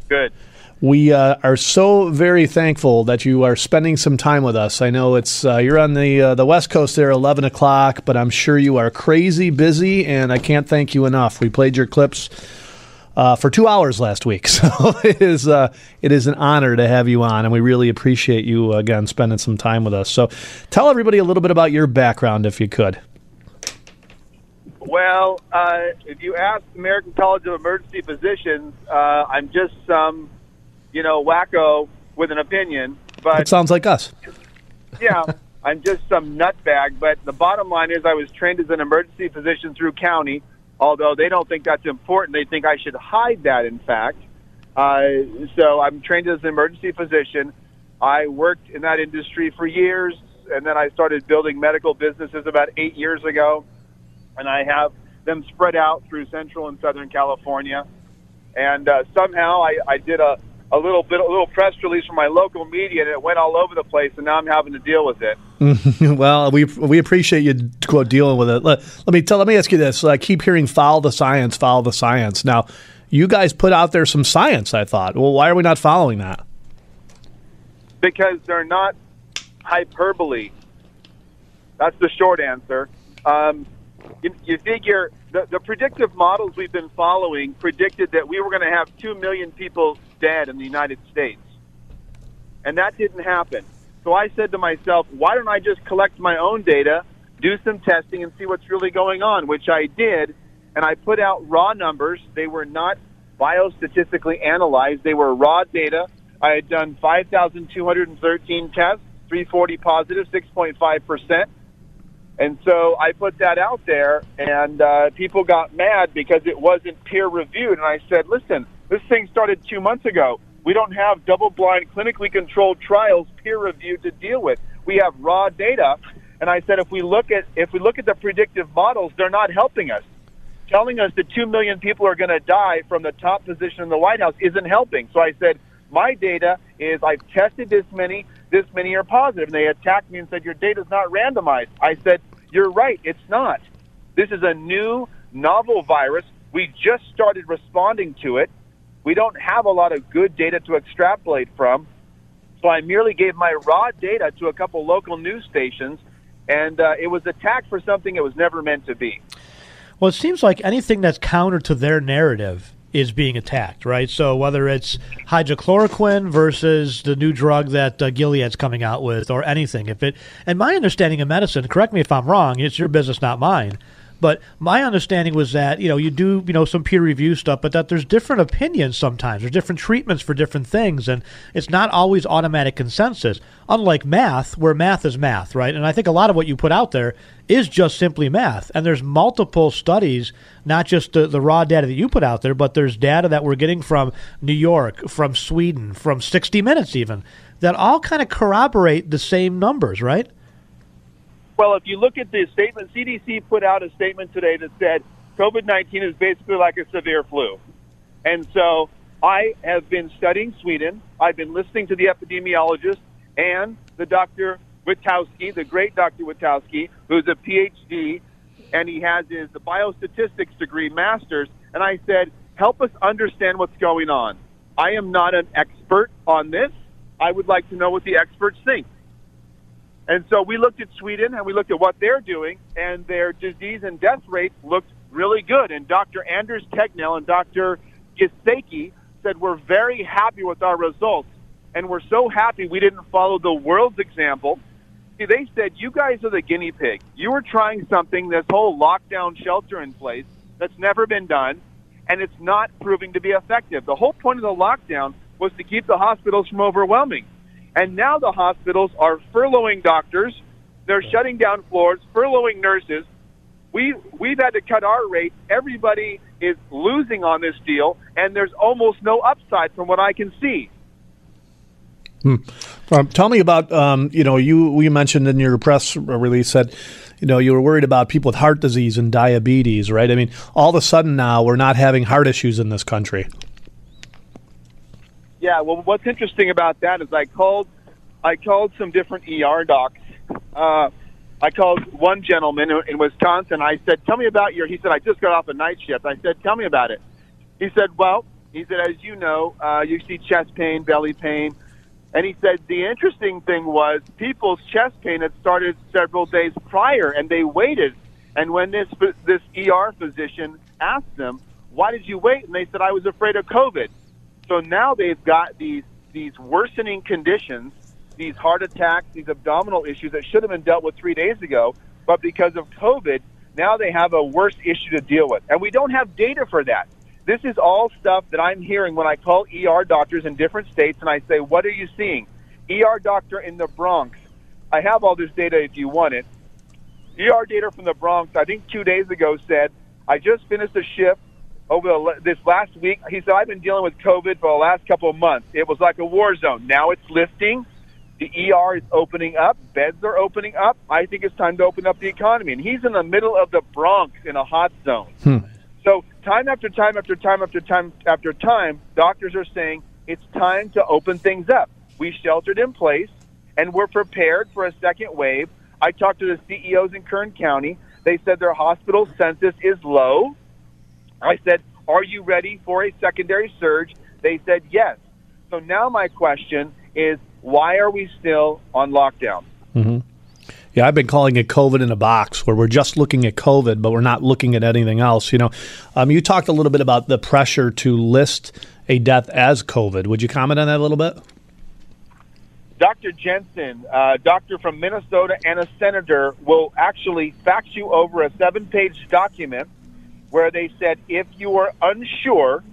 Good. We are so very thankful that you are spending some time with us. I know it's you're on the West Coast there, 11 o'clock, but I'm sure you are crazy busy, and I can't thank you enough. We played your clips for 2 hours last week, so it is an honor to have you on, and we really appreciate you, again, spending some time with us. So tell everybody a little bit about your background, if you could. Well, if you ask the American College of Emergency Physicians, I'm just some... wacko with an opinion. But it sounds like us. Yeah, I'm just some nutbag. But the bottom line is I was trained as an emergency physician through county, although they don't think that's important. They think I should hide that, in fact. So I'm trained as an emergency physician. I worked in that industry for years, and then I started building medical businesses about 8 years ago, and I have them spread out through Central and Southern California. And somehow I did a little press release from my local media, and it went all over the place, and now I'm having to deal with it. Well, we appreciate you, quote, dealing with it. Let me ask you this. I keep hearing follow the science. Now, you guys put out there some science, I thought. Well, why are we not following that? Because they're not hyperbole. That's the short answer. You figure the predictive models we've been following predicted that we were going to have 2 million people dead in the United States. And that didn't happen. So I said to myself, why don't I just collect my own data, do some testing, and see what's really going on, which I did. And I put out raw numbers. They were not biostatistically analyzed. They were raw data. I had done 5,213 tests, 340 positive, 6.5%. And so I put that out there, and people got mad because it wasn't peer-reviewed. And I said, listen, this thing started 2 months ago. We don't have double-blind, clinically controlled trials peer-reviewed to deal with. We have raw data. And I said, if we look at the predictive models, they're not helping us. Telling us that 2 million people are going to die from the top position in the White House isn't helping. So I said, my data is I've tested this many are positive. And they attacked me and said, your data's not randomized. I said, you're right, it's not. This is a new, novel virus. We just started responding to it. We don't have a lot of good data to extrapolate from. So I merely gave my raw data to a couple local news stations, and it was attacked for something it was never meant to be. Well, it seems like anything that's counter to their narrative is being attacked, right? So whether it's hydroxychloroquine versus the new drug that Gilead's coming out with, or anything, and my understanding of medicine, correct me if I'm wrong, it's your business, not mine, but my understanding was that you do some peer review stuff, but that there's different opinions sometimes, there's different treatments for different things, and it's not always automatic consensus. Unlike math, where math is math, right? And I think a lot of what you put out there is just simply math. And there's multiple studies, not just the raw data that you put out there, but there's data that we're getting from New York, from Sweden, from 60 Minutes even, that all kind of corroborate the same numbers, right? Well, if you look at the statement, CDC put out a statement today that said COVID-19 is basically like a severe flu. And so I have been studying Sweden. I've been listening to the epidemiologist and the Dr. Witkowski, the great Dr. Witkowski, who's a PhD, and he has his biostatistics degree, master's, and I said, help us understand what's going on. I am not an expert on this. I would like to know what the experts think. And so we looked at Sweden, and we looked at what they're doing, and their disease and death rate looked really good. And Dr. Anders Tegnell and Dr. Giseki said, we're very happy with our results, and we're so happy we didn't follow the world's example. They said, you guys are the guinea pig. You were trying something, this whole lockdown shelter in place, that's never been done, and it's not proving to be effective. The whole point of the lockdown was to keep the hospitals from overwhelming. And now the hospitals are furloughing doctors. They're shutting down floors, furloughing nurses. We've had to cut our rate. Everybody is losing on this deal, and there's almost no upside from what I can see. Tell me about, you mentioned in your press release that, you were worried about people with heart disease and diabetes, right? I mean, all of a sudden now we're not having heart issues in this country. Yeah, well, what's interesting about that is I called some different ER docs. I called one gentleman in Wisconsin. I said, tell me about your, he said, I just got off a night shift. I said, tell me about it. He said, well, He said, as you know, you see chest pain, belly pain. And he said the interesting thing was people's chest pain had started several days prior, and they waited. And when this ER physician asked them, why did you wait? And they said, I was afraid of COVID. So now they've got these worsening conditions, these heart attacks, these abdominal issues that should have been dealt with 3 days ago. But because of COVID, now they have a worse issue to deal with. And we don't have data for that. This is all stuff that I'm hearing when I call ER doctors in different states and I say, what are you seeing? ER doctor in the Bronx. I have all this data if you want it. ER data from the Bronx, I think 2 days ago, said, I just finished a shift over this last week. He said, I've been dealing with COVID for the last couple of months. It was like a war zone. Now it's lifting. The ER is opening up. Beds are opening up. I think it's time to open up the economy. And he's in the middle of the Bronx in a hot zone. So time after time, doctors are saying it's time to open things up. We sheltered in place, and we're prepared for a second wave. I talked to the CEOs in Kern County. They said their hospital census is low. I said, are you ready for a secondary surge? They said yes. So now my question is, why are we still on lockdown? Yeah, I've been calling it COVID in a box, where we're just looking at COVID, but we're not looking at anything else. You know, you talked a little bit about the pressure to list a death as COVID. Would you comment on that a little bit? Dr. Jensen, a doctor from Minnesota and a senator, will actually fax you over a 7-page document where they said if you are unsure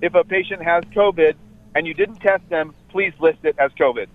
if a patient has COVID and you didn't test them, please list it as COVID.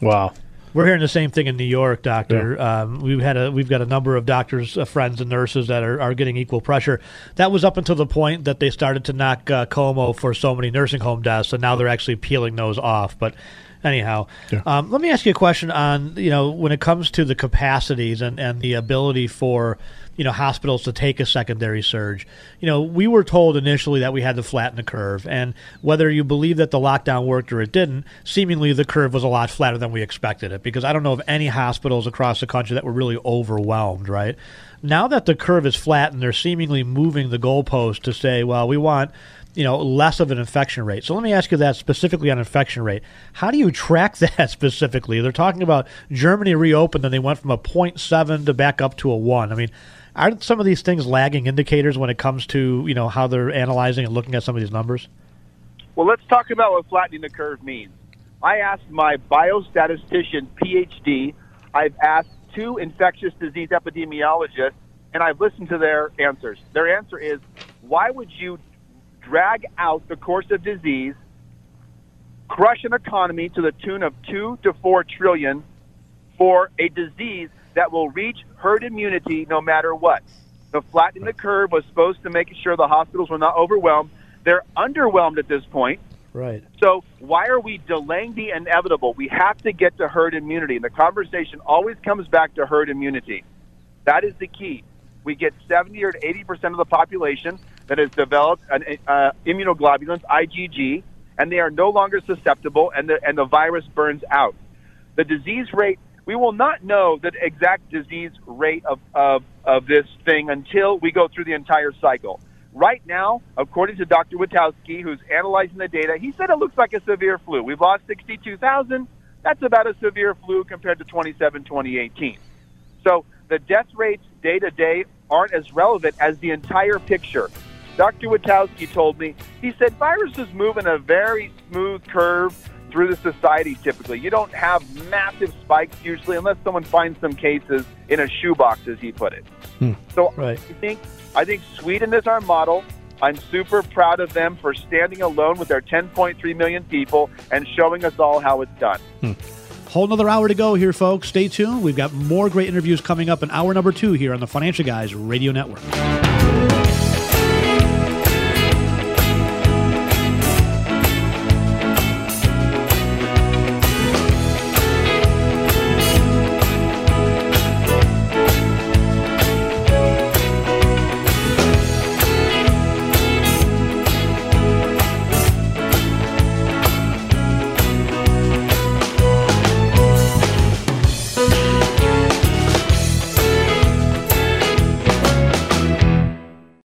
Wow. We're hearing the same thing in New York, Doctor. Yeah. We've got a number of doctors, friends, and nurses that are getting equal pressure. That was up until the point that they started to knock Cuomo for so many nursing home deaths, and now they're actually peeling those off. But anyhow, yeah. Let me ask you a question on, you know, when it comes to the capacities and the ability for, you know, hospitals to take a secondary surge. You know, we were told initially that we had to flatten the curve, and whether you believe that the lockdown worked or it didn't, seemingly the curve was a lot flatter than we expected it, because I don't know of any hospitals across the country that were really overwhelmed, right? Now that the curve is flattened, they're seemingly moving the goalpost to say, well, we want, you know, less of an infection rate. So let me ask you that specifically on infection rate. How do you track that specifically? They're talking about Germany reopened and they went from a 0.7 to back up to a 1. I mean, aren't some of these things lagging indicators when it comes to, you know, how they're analyzing and looking at some of these numbers? Well, let's talk about what flattening the curve means. I asked my biostatistician, PhD. I've asked two infectious disease epidemiologists, and I've listened to their answers. Their answer is, why would you drag out the course of disease, crush an economy to the tune of $2 to $4 trillion for a disease that will reach herd immunity no matter what? The flattening the curve was supposed to make sure the hospitals were not overwhelmed. They're underwhelmed at this point. Right. So why are we delaying the inevitable? We have to get to herd immunity. And the conversation always comes back to herd immunity. That is the key. We get 70 or 80% of the population that has developed an immunoglobulins, IgG, and they are no longer susceptible, and the virus burns out. The disease rate, we will not know the exact disease rate of this thing until we go through the entire cycle. Right now, according to Dr. Witkowski, who's analyzing the data, he said it looks like a severe flu. We've lost 62,000. That's about a severe flu compared to 2018. So the death rates day-to-day aren't as relevant as the entire picture. Dr. Witkowski told me, he said, viruses move in a very smooth curve through the society typically. You don't have massive spikes usually unless someone finds some cases in a shoebox, as he put it. Right. I think Sweden is our model. I'm super proud of them for standing alone with their 10.3 million people and showing us all how it's done. Whole another hour to go here, folks. Stay tuned. We've got more great interviews coming up in hour number 2 here on the Financial Guys Radio Network.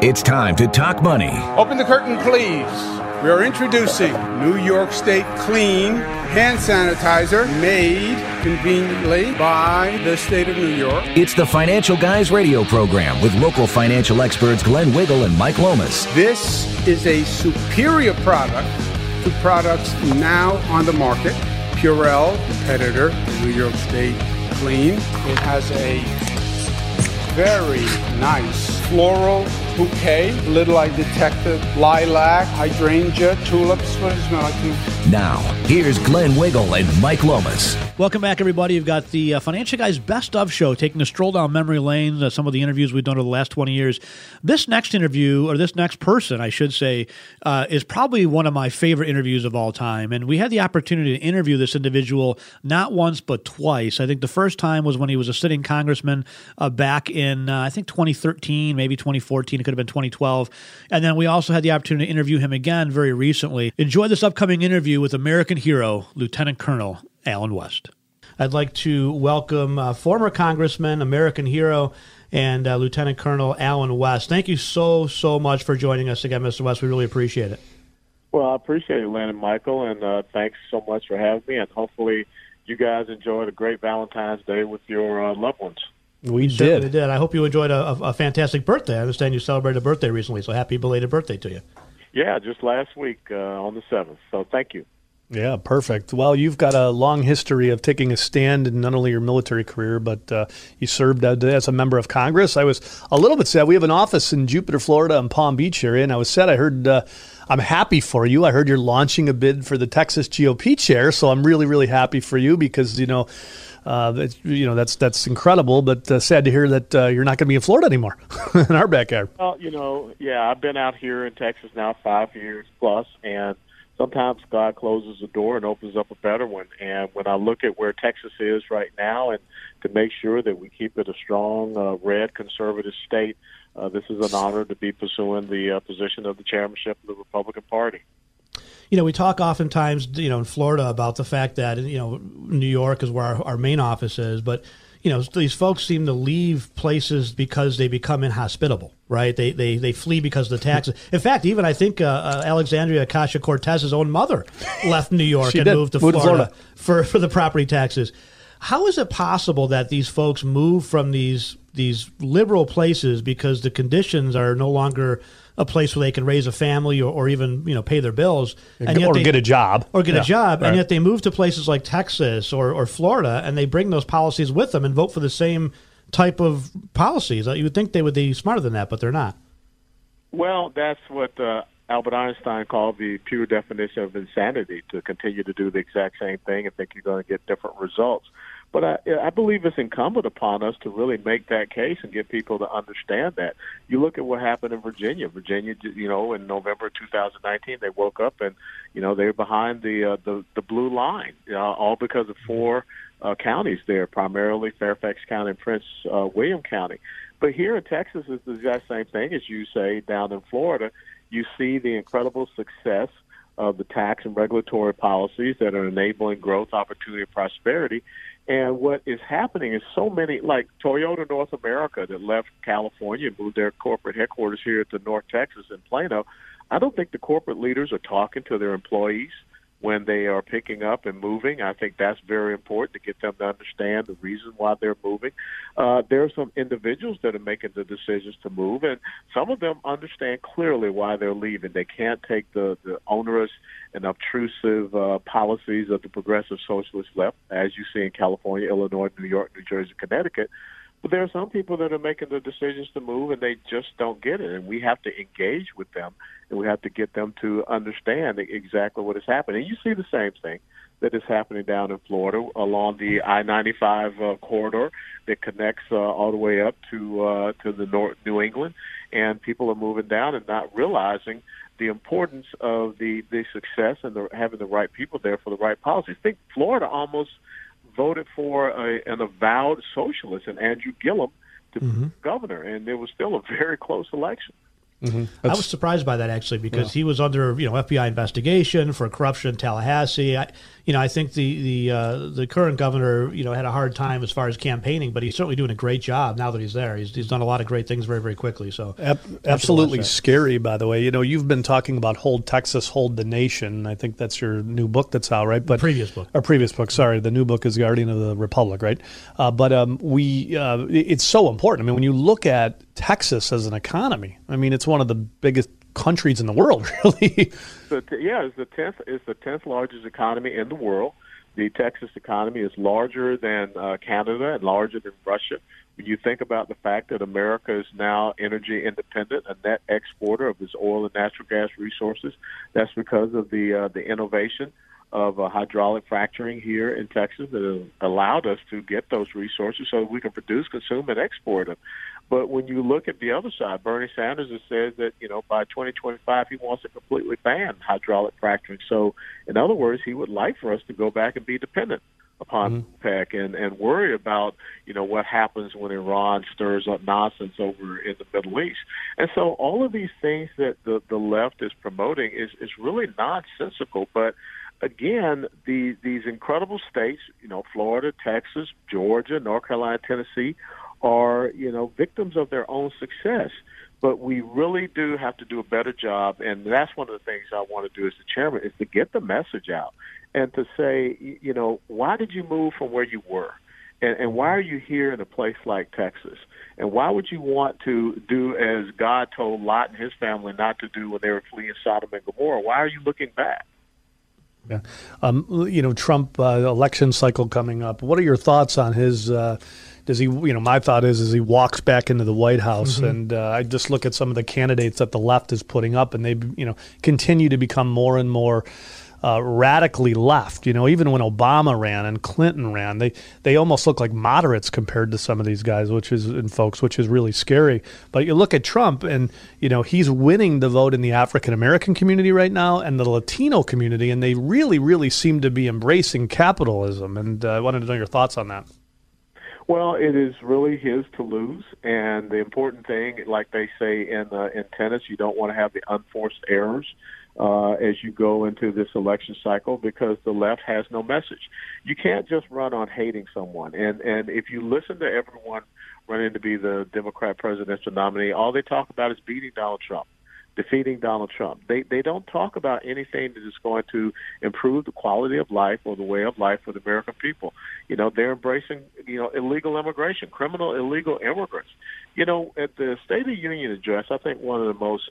It's time to talk money. Open the curtain, please. We are introducing New York State Clean Hand Sanitizer, made conveniently by the state of New York. It's the Financial Guys radio program with local financial experts Glenn Wiggle and Mike Lomas. This is a superior product to products now on the market. Purell, competitor, New York State Clean. It has a very nice floral bouquet, little I detected, lilac, hydrangea, tulips, what does it smell like? Now, here's Glenn Wiggle and Mike Lomas. Welcome back, everybody. You've got the Financial Guys Best Of Show, taking a stroll down memory lane, some of the interviews we've done over the last 20 years. This next interview, or this next person, I should say, is probably one of my favorite interviews of all time. And we had the opportunity to interview this individual not once but twice. I think the first time was when he was a sitting congressman back in, I think, 2013, maybe 2014. Could have been 2012. And then we also had the opportunity to interview him again very recently. Enjoy this upcoming interview with American hero, Lieutenant Colonel Alan West. I'd like to welcome former Congressman, American hero, and Lieutenant Colonel Alan West. Thank you so much for joining us again, Mr. West. We really appreciate it. Well, I appreciate it, Landon Michael, and thanks so much for having me. And hopefully you guys enjoyed a great Valentine's Day with your loved ones. We certainly did. I hope you enjoyed a fantastic birthday. I understand you celebrated a birthday recently, so happy belated birthday to you. Yeah, just last week on the 7th, so thank you. Yeah, perfect. Well, you've got a long history of taking a stand in not only your military career, but you served as a member of Congress. I was a little bit sad. We have an office in Jupiter, Florida, in Palm Beach area, and I was sad. I heard, I'm happy for you. I heard you're launching a bid for the Texas GOP chair, so I'm really, really happy for you because, that's incredible, but sad to hear that you're not going to be in Florida anymore in our backyard. Well, I've been out here in Texas now 5 years plus, and sometimes God closes a door and opens up a better one. And when I look at where Texas is right now and to make sure that we keep it a strong, red, conservative state, this is an honor to be pursuing the position of the chairmanship of the Republican Party. We talk oftentimes, in Florida about the fact that, New York is where our main office is, but, these folks seem to leave places because they become inhospitable, right? They flee because of the taxes. In fact, even I think Alexandria Ocasio-Cortez's own mother left New York and moved to Florida. For the property taxes. How is it possible that these folks move from these liberal places because the conditions are no longer a place where they can raise a family or even pay their bills, and yet get a job, right. And yet they move to places like Texas or Florida, and they bring those policies with them and vote for the same type of policies. You would think they would be smarter than that, but they're not. Well, that's what Albert Einstein called the pure definition of insanity: to continue to do the exact same thing and think you're going to get different results. But I believe it's incumbent upon us to really make that case and get people to understand that. You look at what happened in Virginia. Virginia, in November 2019, they woke up and, they were behind the blue line, all because of four counties there, primarily Fairfax County and Prince William County. But here in Texas, it's the exact same thing as you say down in Florida. You see the incredible success of the tax and regulatory policies that are enabling growth, opportunity, and prosperity. And what is happening is so many, like Toyota North America that left California and moved their corporate headquarters here to North Texas in Plano. I don't think the corporate leaders are talking to their employees when they are picking up and moving. I think that's very important to get them to understand the reason why they're moving. There are some individuals that are making the decisions to move, and some of them understand clearly why they're leaving. They can't take the onerous and obtrusive policies of the progressive socialist left, as you see in California, Illinois, New York, New Jersey, Connecticut. But there are some people that are making the decisions to move, and they just don't get it. And we have to engage with them, and we have to get them to understand exactly what is happening. And you see the same thing. that is happening down in Florida along the I-95 corridor that connects all the way up to the North New England, and people are moving down and not realizing the importance of the success and having the right people there for the right policies. I think Florida almost voted for an avowed socialist and Andrew Gillum to be governor, and it was still a very close election. I was surprised by that, actually, because he was under, FBI investigation for corruption in Tallahassee. I think the current governor, had a hard time as far as campaigning, but he's certainly doing a great job now that he's there. He's done a lot of great things very, very quickly. So absolutely scary, by the way. You've been talking about Hold Texas, Hold the Nation. I think that's your new book that's out, right? But previous book. Sorry, the new book is Guardian of the Republic, right? But it's so important. I mean, when you look at Texas as an economy, I mean, it's one of the biggest countries in the world, really. It's the 10th largest economy in the world. The Texas economy is larger than Canada and larger than Russia. When you think about the fact that America is now energy independent, a net exporter of its oil and natural gas resources, that's because of the innovation of hydraulic fracturing here in Texas that has allowed us to get those resources so that we can produce, consume, and export them. But when you look at the other side, Bernie Sanders has said that, by 2025, he wants to completely ban hydraulic fracturing. So, in other words, he would like for us to go back and be dependent upon OPEC and worry about, what happens when Iran stirs up nonsense over in the Middle East. And so all of these things that the left is promoting is really nonsensical, but again, these incredible states, Florida, Texas, Georgia, North Carolina, Tennessee, are, victims of their own success. But we really do have to do a better job, and that's one of the things I want to do as the chairman, is to get the message out and to say, why did you move from where you were? And why are you here in a place like Texas? And why would you want to do as God told Lot and his family not to do when they were fleeing Sodom and Gomorrah? Why are you looking back? Yeah, Trump election cycle coming up. What are your thoughts on his? Does he? My thought is he walks back into the White House, and I just look at some of the candidates that the left is putting up, and they, continue to become more and more radically left. Even when Obama ran and Clinton ran, they almost look like moderates compared to some of these guys, which is really scary. But you look at Trump, and he's winning the vote in the African American community right now and the Latino community, and they really, really seem to be embracing capitalism. And I wanted to know your thoughts on that. Well, it is really his to lose, and the important thing, like they say in tennis, you don't want to have the unforced errors as you go into this election cycle, because the left has no message. You can't just run on hating someone. And if you listen to everyone running to be the Democrat presidential nominee, all they talk about is beating Donald Trump, defeating Donald Trump. They don't talk about anything that is going to improve the quality of life or the way of life for the American people. They're embracing, illegal immigration, criminal illegal immigrants. At the State of the Union address, I think one of the most,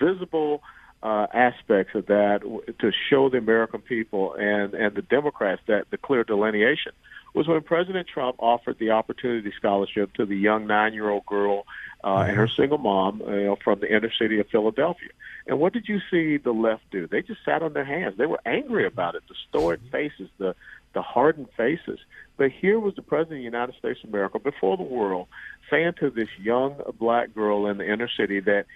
visible aspects of that to show the American people and the Democrats that the clear delineation was when President Trump offered the Opportunity Scholarship to the young 9-year-old girl and her single mom from the inner city of Philadelphia. And what did you see the left do? They just sat on their hands. They were angry about it, the stoic faces, the hardened faces. But here was the President of the United States of America before the world saying to this young black girl in the inner city that,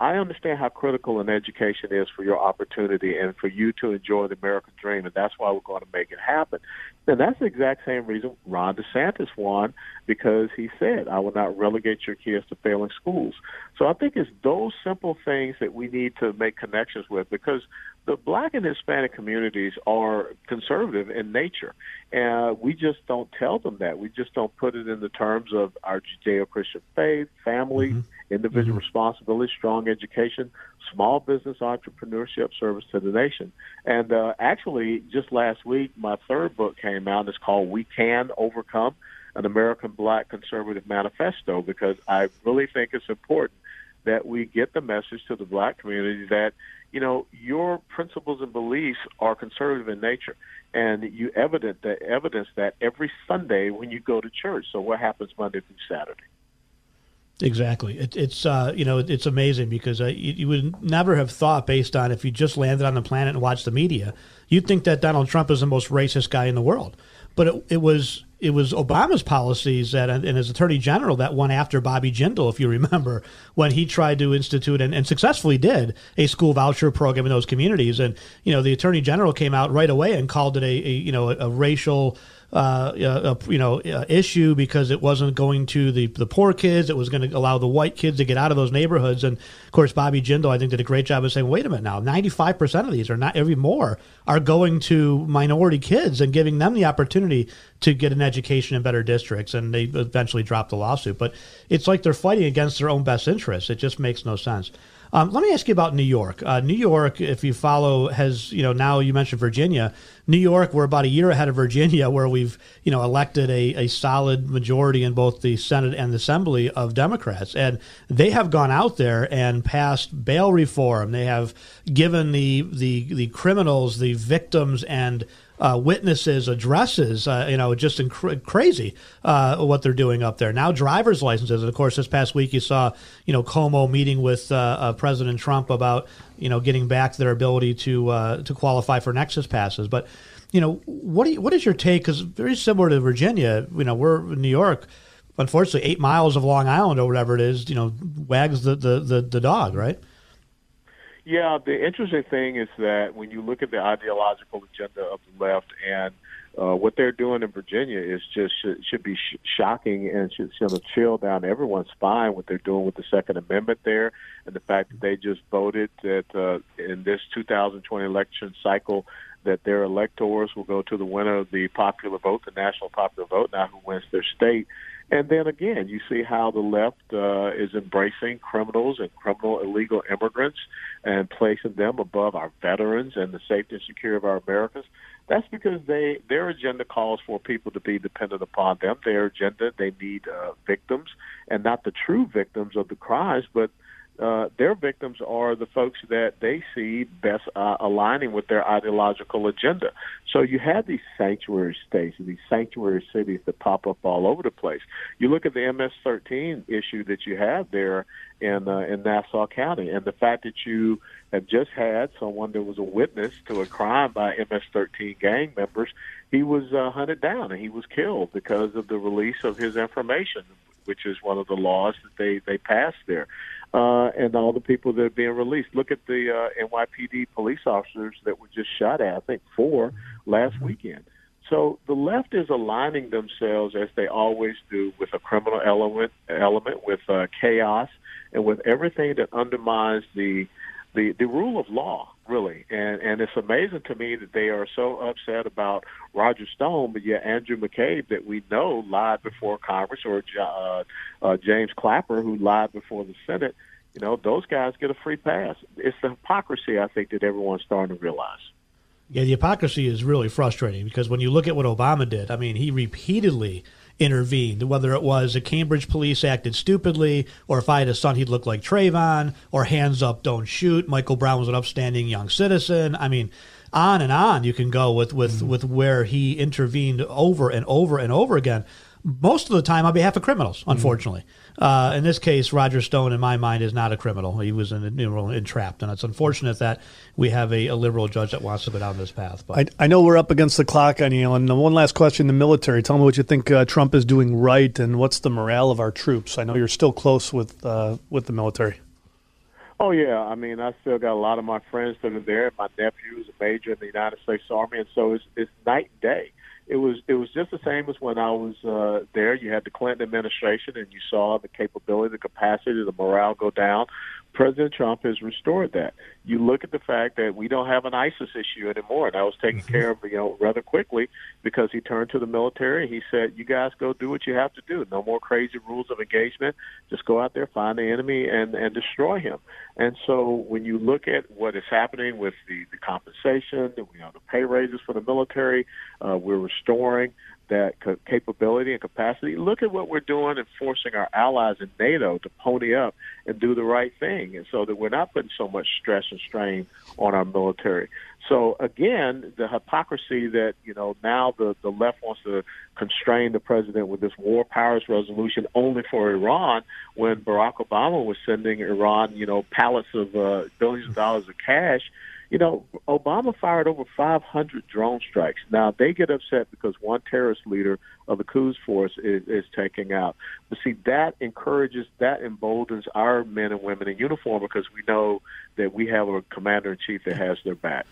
I understand how critical an education is for your opportunity and for you to enjoy the American dream, and that's why we're going to make it happen. And that's the exact same reason Ron DeSantis won, because he said, I will not relegate your kids to failing schools. So I think it's those simple things that we need to make connections with, because the black and Hispanic communities are conservative in nature, and we just don't tell them that. We just don't put it in the terms of our Judeo-Christian faith, family, individual responsibility, strong education, small business entrepreneurship, service to the nation. And actually, just last week, my third book came out. It's called We Can Overcome, an American Black Conservative Manifesto, because I really think it's important that we get the message to the black community that, your principles and beliefs are conservative in nature, and you evidence that every Sunday when you go to church. So what happens Monday through Saturday? Exactly. It's amazing because you would never have thought, based on if you just landed on the planet and watched the media, you'd think that Donald Trump is the most racist guy in the world. But it was Obama's policies that, and his attorney general that went after Bobby Jindal, if you remember, when he tried to institute and successfully did a school voucher program in those communities. And, you know, the attorney general came out right away and called it a racial issue because it wasn't going to the poor kids. It was going to allow the white kids to get out of those neighborhoods. And of course, Bobby Jindal, I think, did a great job of saying, wait a minute now, 95% of these are not every more are going to minority kids and giving them the opportunity to get an education in better districts. And they eventually dropped the lawsuit, but it's like they're fighting against their own best interests. It just makes no sense. Let me ask you about New York. New York, if you follow, has, you know, now you mentioned Virginia. New York, we're about a year ahead of Virginia, where we've, you know, elected a solid majority in both the Senate and the Assembly of Democrats. And they have gone out there and passed bail reform. They have given the criminals, the victims, and witnesses addresses, just crazy what they're doing up there. Now driver's licenses. And of course, this past week you saw, you know, Cuomo meeting with President Trump about, you know, getting back their ability to qualify for Nexus passes. But, you know, what is your take? Because very similar to Virginia, you know, we're in New York, unfortunately, 8 miles of Long Island or whatever it is, you know, wags the dog, right? Yeah, the interesting thing is that when you look at the ideological agenda of the left and what they're doing in Virginia is just should be shocking and should send a chill down everyone's spine what they're doing with the Second Amendment there, and the fact that they just voted that in this 2020 election cycle that their electors will go to the winner of the popular vote, the national popular vote, not who wins their state. And then again, you see how the left is embracing criminals and criminal illegal immigrants and placing them above our veterans and the safety and security of our Americans. That's because their agenda calls for people to be dependent upon them. Their agenda, they need victims, and not the true victims of the crimes, but their victims are the folks that they see best aligning with their ideological agenda. So you have these sanctuary states and these sanctuary cities that pop up all over the place. You look at the MS-13 issue that you have there in Nassau County, and the fact that you have just had someone that was a witness to a crime by MS-13 gang members, he was hunted down and he was killed because of the release of his information, which is one of the laws that they passed there. And all the people that are being released. Look at the NYPD police officers that were just shot at, I think 4 last weekend. So the left is aligning themselves, as they always do, with a criminal element with chaos, and with everything that undermines the rule of law, really. And it's amazing to me that they are so upset about Roger Stone, but yet Andrew McCabe, that we know, lied before Congress, or James Clapper, who lied before the Senate. You know, those guys get a free pass. It's the hypocrisy, I think, that everyone's starting to realize. Yeah, the hypocrisy is really frustrating, because when you look at what Obama did, I mean, he repeatedly intervened, whether it was the Cambridge police acted stupidly, or if I had a son, he'd look like Trayvon, or hands up, don't shoot. Michael Brown was an upstanding young citizen. I mean, on and on you can go with where he intervened over and over and over again, most of the time on behalf of criminals, unfortunately. In this case, Roger Stone, in my mind, is not a criminal. He was entrapped, and it's unfortunate that we have a liberal judge that wants to go down this path. But I know we're up against the clock on you, and one last question, the military. Tell me what you think Trump is doing right, and what's the morale of our troops? I know you're still close with the military. Oh, yeah. I mean, I still got a lot of my friends that are there. My nephew is a major in the United States Army, and so it's night and day. It was just the same as when I was there. You had the Clinton administration, and you saw the capability, the capacity, the morale go down. President Trump has restored that. You look at the fact that we don't have an ISIS issue anymore, and that was taken care of, you know, rather quickly, because he turned to the military. He said, "You guys go do what you have to do. No more crazy rules of engagement. Just go out there, find the enemy, and destroy him." And so when you look at what is happening with the compensation, the pay raises for the military, we're restoring that capability and capacity, look at what we're doing and forcing our allies in NATO to pony up and do the right thing, and so that we're not putting so much stress and strain on our military. So, again, the hypocrisy that, you know, now the left wants to constrain the president with this war powers resolution only for Iran, when Barack Obama was sending Iran, you know, pallets of billions of dollars of cash. You know, Obama fired over 500 drone strikes. Now, they get upset because one terrorist leader of the coups force is taking out. But see, that encourages, that emboldens our men and women in uniform, because we know that we have a commander-in-chief that has their back.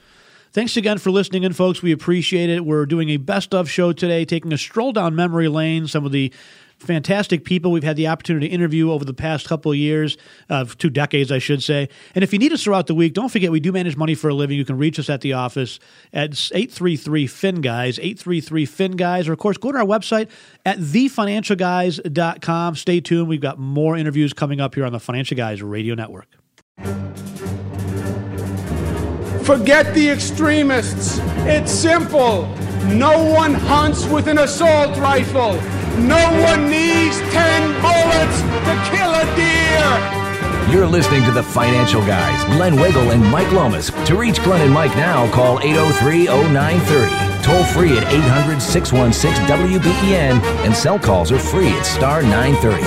Thanks again for listening in, folks. We appreciate it. We're doing a best-of show today, taking a stroll down memory lane, some of the fantastic people we've had the opportunity to interview over the past couple of years, 2 decades, I should say. And if you need us throughout the week, don't forget we do manage money for a living. You can reach us at the office at 833-FIN-GUYS, 833-FIN-GUYS, or, of course, go to our website at thefinancialguys.com. Stay tuned. We've got more interviews coming up here on the Financial Guys Radio Network. Forget the extremists. It's simple. No one hunts with an assault rifle. No one needs 10 bullets to kill a deer. You're listening to The Financial Guys, Glenn Wiggle and Mike Lomas. To reach Glenn and Mike now, call 803-0930. Toll free at 800-616-WBEN, and cell calls are free at star 930.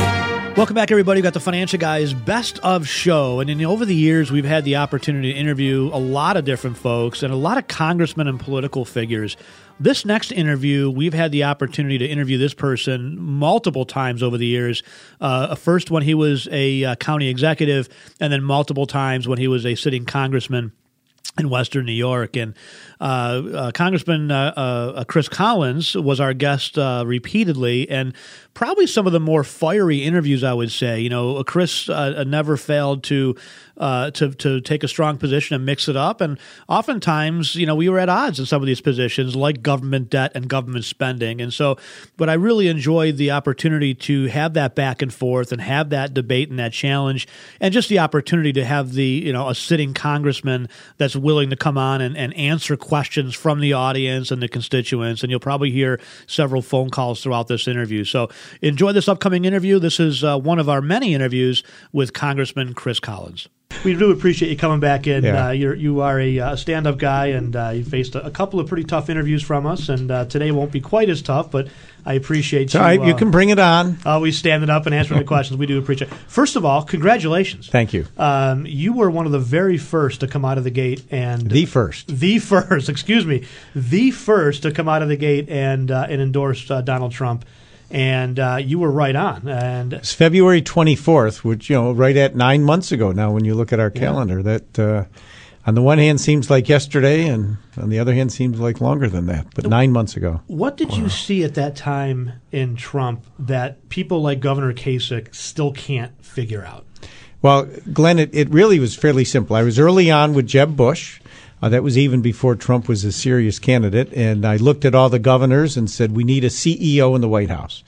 Welcome back, everybody. We've got the Financial Guys Best of Show. And over the years, we've had the opportunity to interview a lot of different folks and a lot of congressmen and political figures. This next interview, we've had the opportunity to interview this person multiple times over the years. First when he was a county executive, and then multiple times when he was a sitting congressman in Western New York. And Congressman Chris Collins was our guest repeatedly, and probably some of the more fiery interviews, I would say. You know, Chris never failed to take a strong position and mix it up. And oftentimes, you know, we were at odds in some of these positions, like government debt and government spending. And so, but I really enjoyed the opportunity to have that back and forth and have that debate and that challenge, and just the opportunity to have the, you know, a sitting congressman that's willing to come on and answer questions from the audience and the constituents. And you'll probably hear several phone calls throughout this interview. So enjoy this upcoming interview. This is one of our many interviews with Congressman Chris Collins. We do appreciate you coming back in. Yeah. You are a stand-up guy, and you faced a couple of pretty tough interviews from us, and today won't be quite as tough, but I appreciate you. All right, you can bring it on. Always standing up and answering the questions. We do appreciate it. First of all, congratulations. Thank you. You were one of the very first to come out of the gate. And The first to come out of the gate and endorse Donald Trump. And you were right on. And it's February 24th, which, you know, right at 9 months ago now when you look at our calendar. Yeah. That on the one hand seems like yesterday, and on the other hand seems like longer than that, but 9 months ago. What did you see at that time in Trump that people like Governor Kasich still can't figure out? Well, Glenn, it really was fairly simple. I was early on with Jeb Bush. That was even before Trump was a serious candidate. And I looked at all the governors and said, we need a CEO in the White House.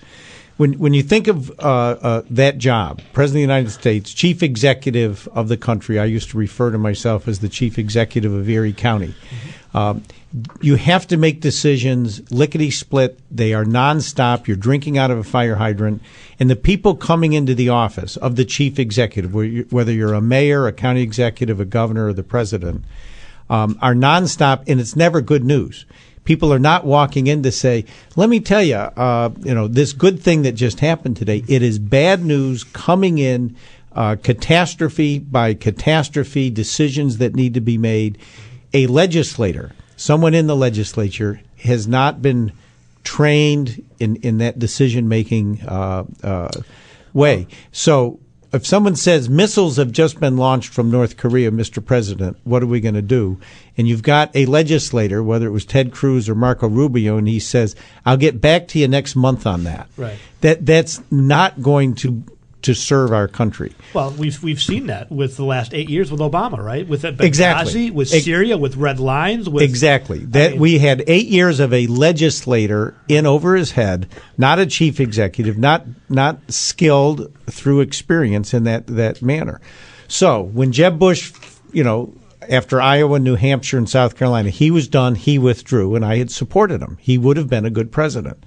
When you think of that job, President of the United States, chief executive of the country, I used to refer to myself as the chief executive of Erie County. You have to make decisions lickety-split. They are nonstop. You're drinking out of a fire hydrant. And the people coming into the office of the chief executive, whether you're a mayor, a county executive, a governor, or the president, are nonstop, and it's never good news. People are not walking in to say, let me tell you, this good thing that just happened today. It is bad news coming in, catastrophe by catastrophe, decisions that need to be made. A legislator, someone in the legislature, has not been trained in that decision-making way. So if someone says missiles have just been launched from North Korea, Mr. President, what are we going to do? And you've got a legislator, whether it was Ted Cruz or Marco Rubio, and he says, I'll get back to you next month on that. Right. That's not going to serve our country. Well, we've seen that with the last 8 years with Obama, right? With Benghazi, exactly. With Syria, with red lines. With, exactly. We had 8 years of a legislator in over his head, not a chief executive, not skilled through experience in that manner. So when Jeb Bush, you know, after Iowa, New Hampshire, and South Carolina, he was done, he withdrew, and I had supported him. He would have been a good president.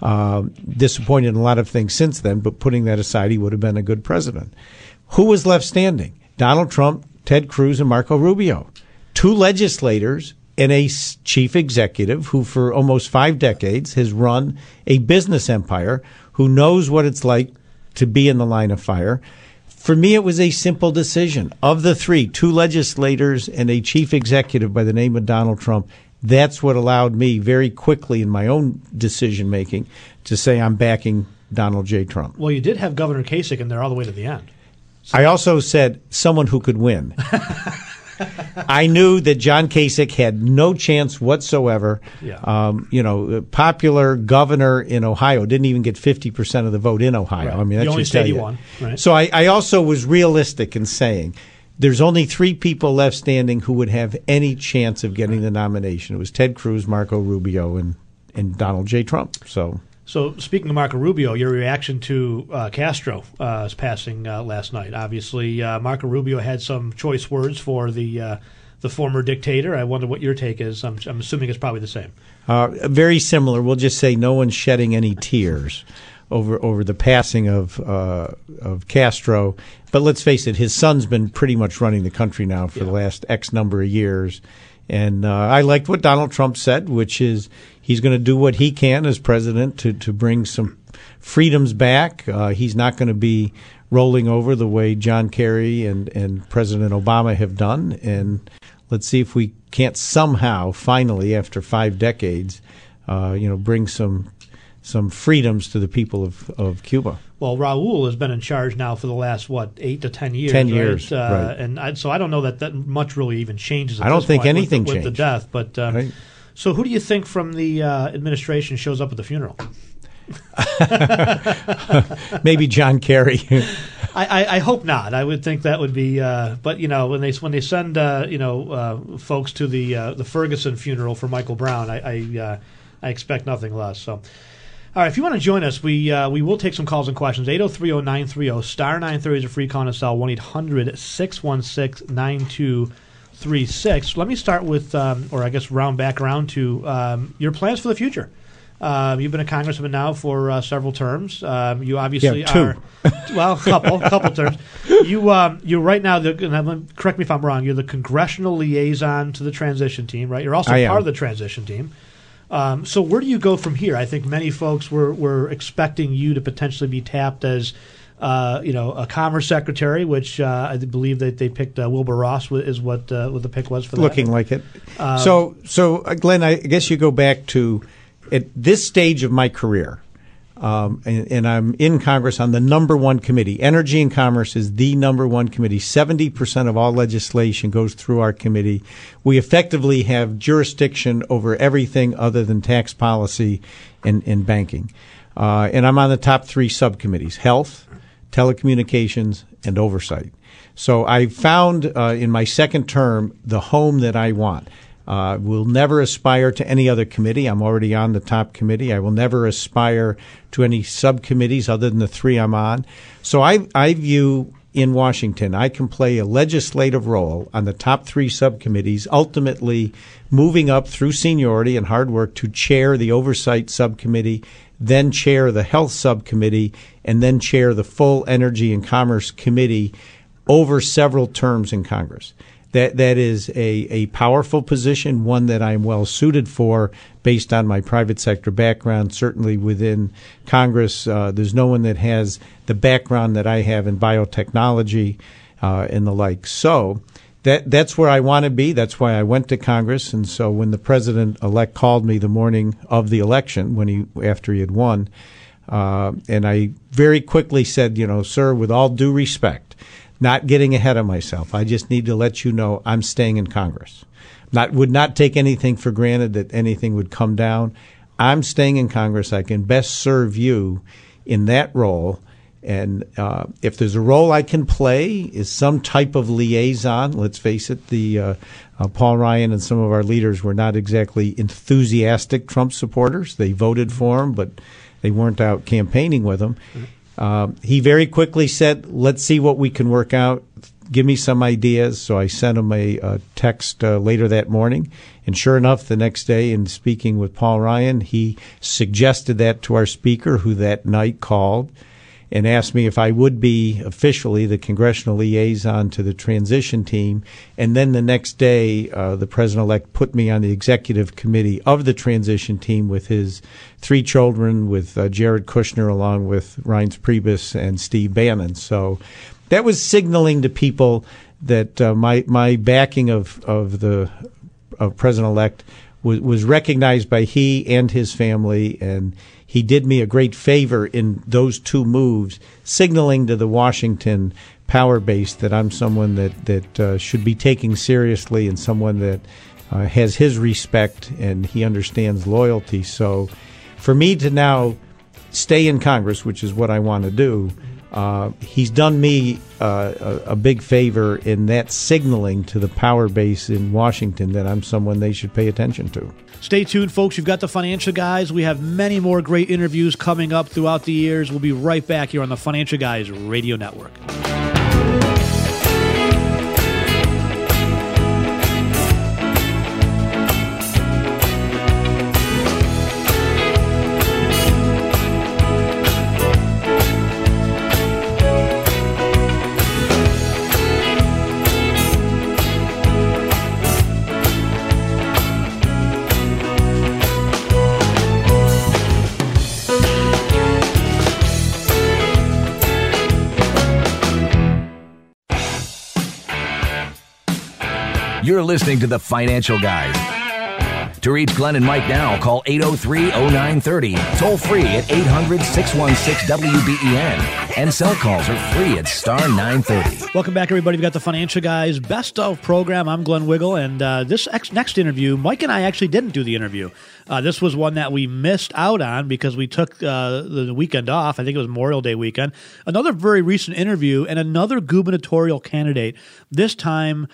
Disappointed in a lot of things since then, but putting that aside, he would have been a good president. Who was left standing? Donald Trump, Ted Cruz, and Marco Rubio. Two legislators and a chief executive who for almost 5 decades has run a business empire, who knows what it's like to be in the line of fire. For me, it was a simple decision. Of the three, two legislators and a chief executive by the name of Donald Trump, that's what allowed me very quickly in my own decision-making to say I'm backing Donald J. Trump. Well, you did have Governor Kasich in there all the way to the end. So. I also said someone who could win. I knew that John Kasich had no chance whatsoever. Yeah. Popular governor in Ohio didn't even get 50% of the vote in Ohio. Right. I mean, that's the only state he won. Right. So I also was realistic in saying there's only three people left standing who would have any chance of getting the nomination. It was Ted Cruz, Marco Rubio, and Donald J. Trump. So speaking of Marco Rubio, your reaction to Castro's passing last night. Obviously, Marco Rubio had some choice words for the former dictator. I wonder what your take is. I'm assuming it's probably the same. Very similar. We'll just say no one's shedding any tears over the passing of Castro. But let's face it, his son's been pretty much running the country now for the last X number of years. And I liked what Donald Trump said, which is he's going to do what he can as president to bring some freedoms back. He's not going to be rolling over the way John Kerry and President Obama have done. And let's see if we can't somehow finally, after 5 decades, bring some freedoms to the people of Cuba. Well, Raul has been in charge now for the last, 8 to 10 years? 10 years, right. And so I don't know that much really even changes at this point. I don't think anything changed. With the death. But, right. So who do you think from the administration shows up at the funeral? Maybe John Kerry. I hope not. I would think that would be but when they send folks to the Ferguson funeral for Michael Brown, I expect nothing less. So all right, if you want to join us, we will take some calls and questions. 803-0930, star 930 is a free call and cell, 1-800-616-9236. Let me start with, round back around to your plans for the future. You've been a congressman now for several terms. You obviously couple terms. You're right now, correct me if I'm wrong, you're the congressional liaison to the transition team, right? You're also part of the transition team. So where do you go from here? I think many folks were expecting you to potentially be tapped as, a commerce secretary, which I believe that they picked Wilbur Ross is what the pick was for that. Looking like it. So Glenn, I guess you go back to at this stage of my career, and I'm in Congress on the number one committee. Energy and Commerce is the number one committee. 70% of all legislation goes through our committee. We effectively have jurisdiction over everything other than tax policy and banking. And I'm on the top three subcommittees, health, telecommunications, and oversight. So I found in my second term the home that I want. Will never aspire to any other committee. I'm already on the top committee. I will never aspire to any subcommittees other than the three I'm on. So I view in Washington, I can play a legislative role on the top three subcommittees, ultimately moving up through seniority and hard work to chair the oversight subcommittee, then chair the health subcommittee, and then chair the full Energy and Commerce committee over several terms in Congress. That is a powerful position, one that I'm well suited for based on my private sector background. Certainly within Congress, there's no one that has the background that I have in biotechnology and the like. So that's where I want to be. That's why I went to Congress. And so when the president-elect called me the morning of the election, after he had won, and I very quickly said, sir, with all due respect, not getting ahead of myself. I just need to let you know I'm staying in Congress. Would not take anything for granted that anything would come down. I'm staying in Congress. I can best serve you in that role. And if there's a role I can play is some type of liaison. Let's face it, the Paul Ryan and some of our leaders were not exactly enthusiastic Trump supporters. They voted for him, but they weren't out campaigning with him. He very quickly said, let's see what we can work out give me some ideas. So I sent him a text later that morning. And sure enough, the next day, in speaking with Paul Ryan, he suggested that to our speaker, who that night called and asked me if I would be officially the congressional liaison to the transition team. And then the next day, the president-elect put me on the executive committee of the transition team with his three children, with Jared Kushner, along with Reince Priebus and Steve Bannon. So that was signaling to people that my backing of president-elect was recognized by he and his family, and he did me a great favor in those two moves, signaling to the Washington power base that I'm someone that should be taken seriously, and someone that has his respect, and he understands loyalty. So for me to now stay in Congress, which is what I want to do, he's done me a big favor in that signaling to the power base in Washington that I'm someone they should pay attention to. Stay tuned, folks. You've got The Financial Guys. We have many more great interviews coming up throughout the years. We'll be right back here on The Financial Guys Radio Network. You're listening to The Financial Guys. To reach Glenn and Mike now, call 803-0930, toll free at 800-616-WBEN, and cell calls are free at star 930. Welcome back, everybody. We've got The Financial Guys Best Of program. I'm Glenn Wiggle, and this next interview, Mike and I actually didn't do the interview. This was one that we missed out on because we took the weekend off. I think it was Memorial Day weekend. Another very recent interview, and another gubernatorial candidate. This time,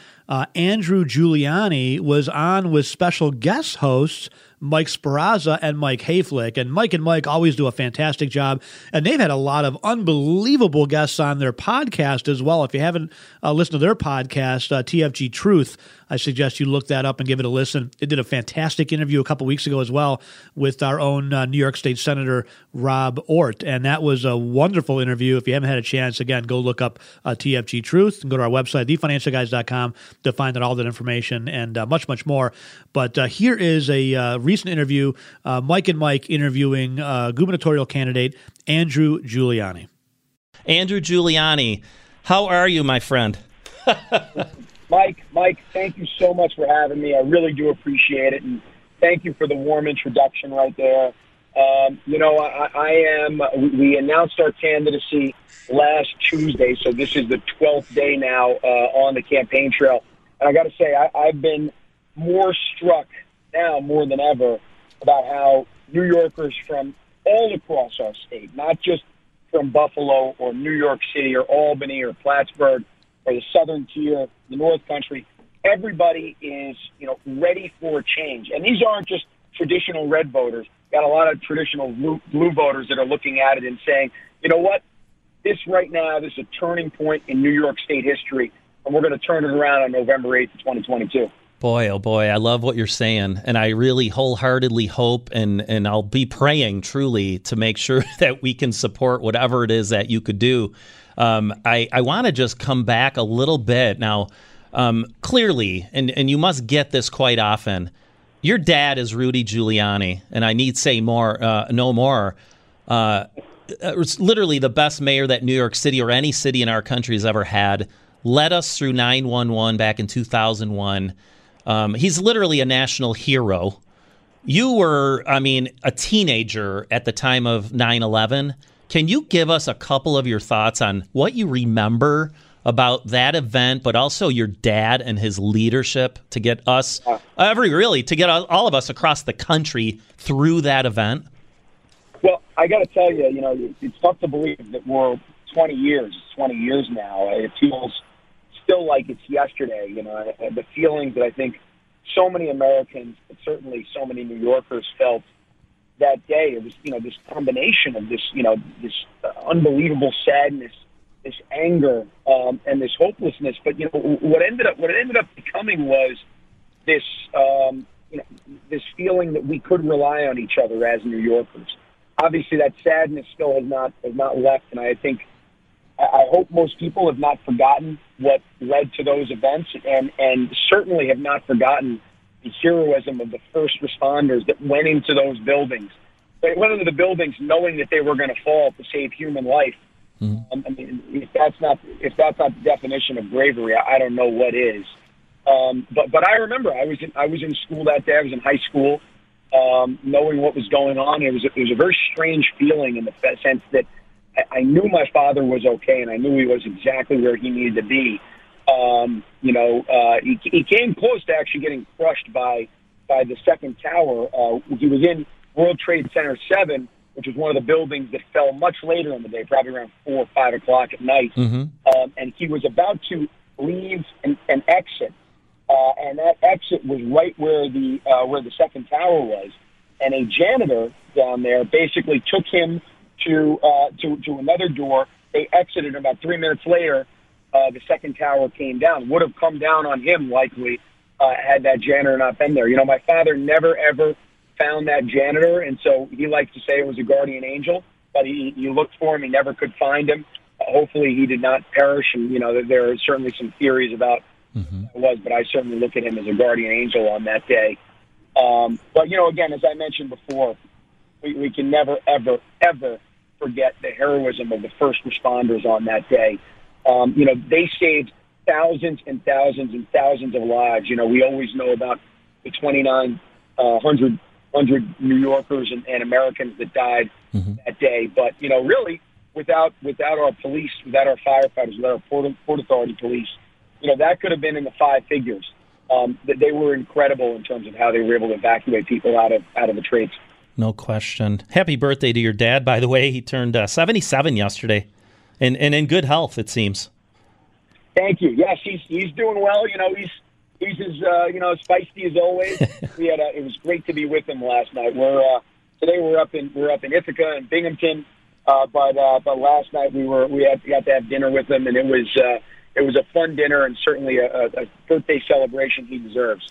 Andrew Giuliani was on with special guest hosts Mike Sparrazza and Mike Hayflick. And Mike always do a fantastic job. And they've had a lot of unbelievable guests on their podcast as well. If you haven't listened to their podcast, TFG Truth, I suggest you look that up and give it a listen. It did a fantastic interview a couple weeks ago as well with our own New York State Senator Rob Ort. And that was a wonderful interview. If you haven't had a chance, again, go look up TFG Truth and go to our website, thefinancialguys.com, to find out all that information and much, much more. But here is a recent interview, Mike and Mike interviewing gubernatorial candidate Andrew Giuliani. Andrew Giuliani, how are you, my friend? Mike, thank you so much for having me. I really do appreciate it, and thank you for the warm introduction right there. We announced our candidacy last Tuesday, so this is the 12th day now on the campaign trail. And I got to say, I've been more struck now more than ever about how New Yorkers from all across our state, not just from Buffalo or New York City or Albany or Plattsburgh or the southern tier, the North Country, everybody is, ready for change. And these aren't just traditional red voters. Got a lot of traditional blue voters that are looking at it and saying, you know what, this right now, this is a turning point in New York state history, and we're going to turn it around on November 8th, 2022. Boy, oh boy, I love what you're saying, and I really wholeheartedly hope, and I'll be praying truly to make sure that we can support whatever it is that you could do. I want to just come back a little bit now. Clearly, and you must get this quite often, your dad is Rudy Giuliani, and I need say more, no more. It's literally the best mayor that New York City or any city in our country has ever had. Led us through 9/11 back in 2001. He's literally a national hero. You were, a teenager at the time of 9/11. Can you give us a couple of your thoughts on what you remember about that event, but also your dad and his leadership to get us, to get all of us across the country through that event? Well, I got to tell you, it's tough to believe that we're 20 years now. It feels still like it's yesterday, and the feelings that I think so many Americans, but certainly so many New Yorkers felt that day. It was, this combination of this unbelievable sadness this anger and this hopelessness. But you know what it ended up becoming was this this feeling that we could rely on each other as New Yorkers. Obviously, that sadness still has not left, and I think I hope most people have not forgotten what led to those events, and certainly have not forgotten the heroism of the first responders that went into those buildings. They went into the buildings knowing that they were going to fall to save human life. Mm-hmm. I mean, if that's not the definition of bravery, I don't know what is. But I remember I was in school that day. I was in high school, knowing what was going on. It was a very strange feeling, in the sense that I knew my father was okay, and I knew he was exactly where he needed to be. He came close to actually getting crushed by the second tower. He was in World Trade Center 7, which was one of the buildings that fell much later in the day, probably around 4 or 5 o'clock at night. Mm-hmm. And he was about to leave and exit. And that exit was right where the second tower was. And a janitor down there basically took him to another door. They exited. About 3 minutes later, the second tower came down. Would have come down on him likely had that janitor not been there. You know, my father never, ever found that janitor, and so he likes to say it was a guardian angel, but he looked for him. He never could find him. Hopefully he did not perish, and, you know, there are certainly some theories about mm-hmm. what it was, but I certainly look at him as a guardian angel on that day. But, you know, again, as I mentioned before, we can never, ever, ever forget the heroism of the first responders on that day. You know, they saved thousands and thousands and thousands of lives. You know, we always know about the 2,900 New Yorkers and Americans that died mm-hmm. that day. But, you know, really, without our police, without our firefighters, without our Port Authority police, you know, that could have been in the five figures. They were incredible in terms of how they were able to evacuate people out of the trades. No question. Happy birthday to your dad, by the way. He turned 77 yesterday, and in good health, it seems. Thank you. Yes, he's doing well. You know, he's as feisty as always. It was great to be with him last night. Today we're up in Ithaca and Binghamton, but last night we got to have dinner with him, and it was a fun dinner, and certainly a birthday celebration he deserves.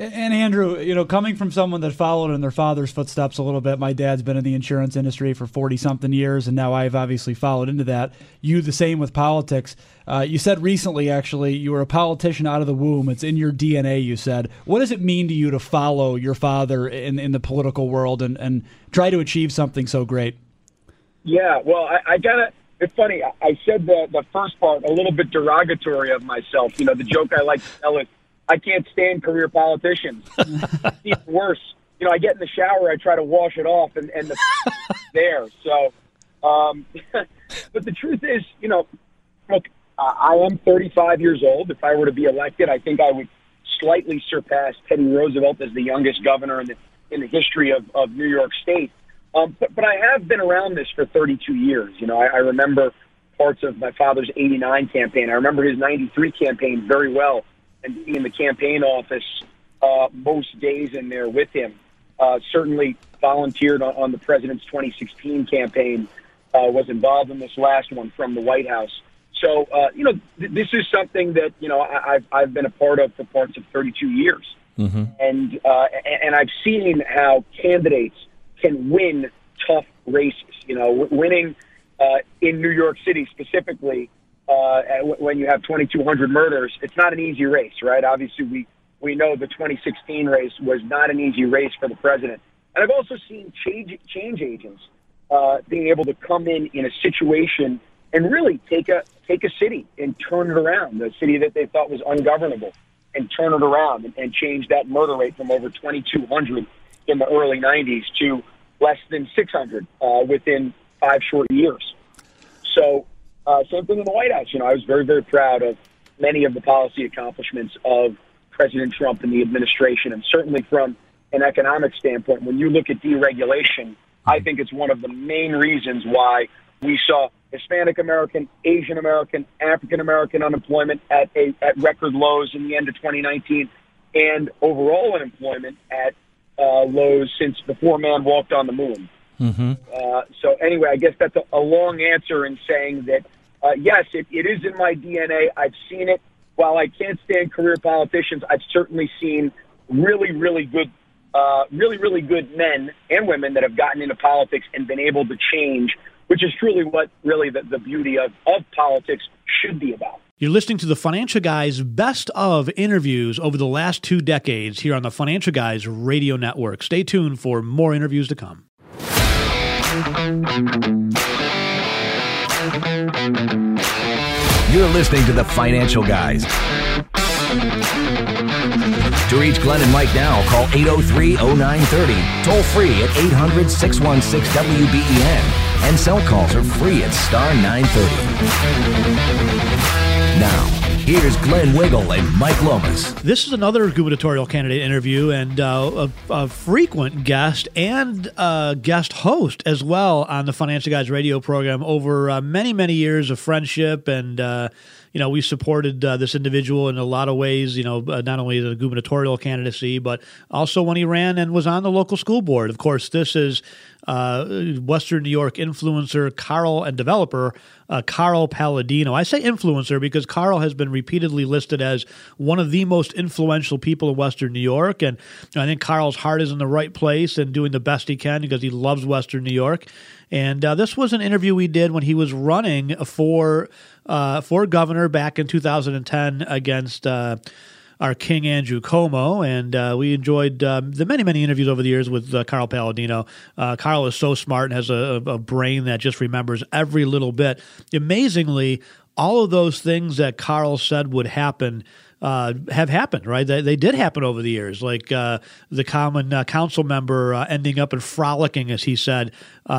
And Andrew, you know, coming from someone that followed in their father's footsteps a little bit, my dad's been in the insurance industry for 40-something years, and now I've obviously followed into that. You, the same with politics. You said recently, actually, you were a politician out of the womb. It's in your DNA, you said. What does it mean to you to follow your father in the political world and try to achieve something so great? Yeah, well, it's funny. I said the first part a little bit derogatory of myself. You know, the joke I like to tell is, I can't stand career politicians. It's worse. You know, I get in the shower, I try to wash it off, and the there. So, but the truth is, you know, look, I am 35 years old. If I were to be elected, I think I would slightly surpass Teddy Roosevelt as the youngest governor in the history of New York State. But I have been around this for 32 years. You know, I remember parts of my father's 89 campaign. I remember his 93 campaign very well, and being in the campaign office most days in there with him. Certainly volunteered on the president's 2016 campaign, was involved in this last one from the White House. So, you know, this is something that, you know, I've been a part of for parts of 32 years. Mm-hmm. And I've seen how candidates can win tough races. You know, winning in New York City specifically, when you have 2,200 murders, it's not an easy race, right? Obviously, we know the 2016 race was not an easy race for the president. And I've also seen change agents being able to come in a situation and really take a city and turn it around, the city that they thought was ungovernable, and turn it around and change that murder rate from over 2,200 in the early 90s to less than 600 within 5 short years. So, same thing in the White House. You know, I was very, very proud of many of the policy accomplishments of President Trump and the administration, and certainly from an economic standpoint. When you look at deregulation, I think it's one of the main reasons why we saw Hispanic American, Asian American, African American unemployment at record lows in the end of 2019, and overall unemployment at lows since before man walked on the moon. Mm-hmm. So anyway, I guess that's a long answer in saying that Yes, it is in my DNA. I've seen it. While I can't stand career politicians, I've certainly seen really, really good men and women that have gotten into politics and been able to change, which is truly what really the beauty of politics should be about. You're listening to The Financial Guys' best of interviews over the last 2 decades here on The Financial Guys Radio Network. Stay tuned for more interviews to come. You're listening to The Financial Guys. To reach Glenn and Mike now, call 803-0930, toll free at 800-616-WBEN, and cell calls are free at star 930. Now, here's Glenn Wiggle and Mike Lomas. This is another gubernatorial candidate interview and a frequent guest and guest host as well on the Financial Guys radio program over many, many years of friendship. And, we supported this individual in a lot of ways, not only the gubernatorial candidacy, but also when he ran and was on the local school board. Of course, this is Western New York influencer Carl Palladino. I say influencer because Carl has been repeatedly listed as one of the most influential people in Western New York, and I think Carl's heart is in the right place and doing the best he can because he loves Western New York. And this was an interview we did when he was running for governor back in 2010 against our King Andrew Cuomo, and we enjoyed the many, many interviews over the years with Carl Palladino. Carl is so smart and has a brain that just remembers every little bit. Amazingly, all of those things that Carl said would happen have happened, right? They did happen over the years, like the common council member ending up and frolicking, as he said,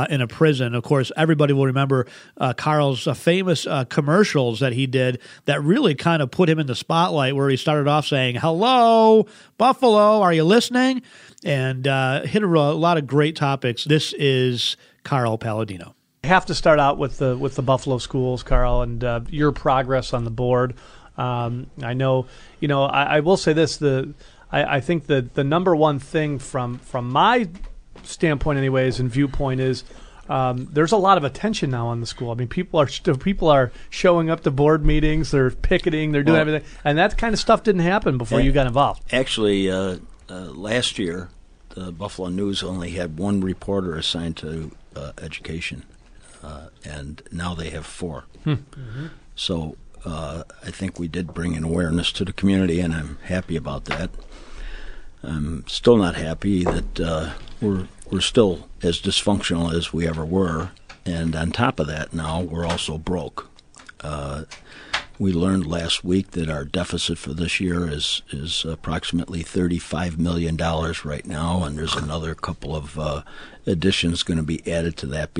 in a prison. Of course, everybody will remember Carl's famous commercials that he did that really kind of put him in the spotlight, where he started off saying, "Hello, Buffalo, are you listening?" and hit a lot of great topics. This is Carl Palladino. I have to start out with the Buffalo schools, Carl, and your progress on the board. I know, I will say this, I think that the number one thing from my standpoint anyways and viewpoint is there's a lot of attention now on the school. I mean, people are showing up to board meetings, they're picketing, they're doing everything, and that kind of stuff didn't happen before you got involved. Actually, last year, the Buffalo News only had one reporter assigned to education, and now they have 4. Mm-hmm. So I think we did bring an awareness to the community, and I'm happy about that. I'm still not happy that we're still as dysfunctional as we ever were, and on top of that, now we're also broke. We learned last week that our deficit for this year is approximately $35 million right now, and there's another couple of additions going to be added to that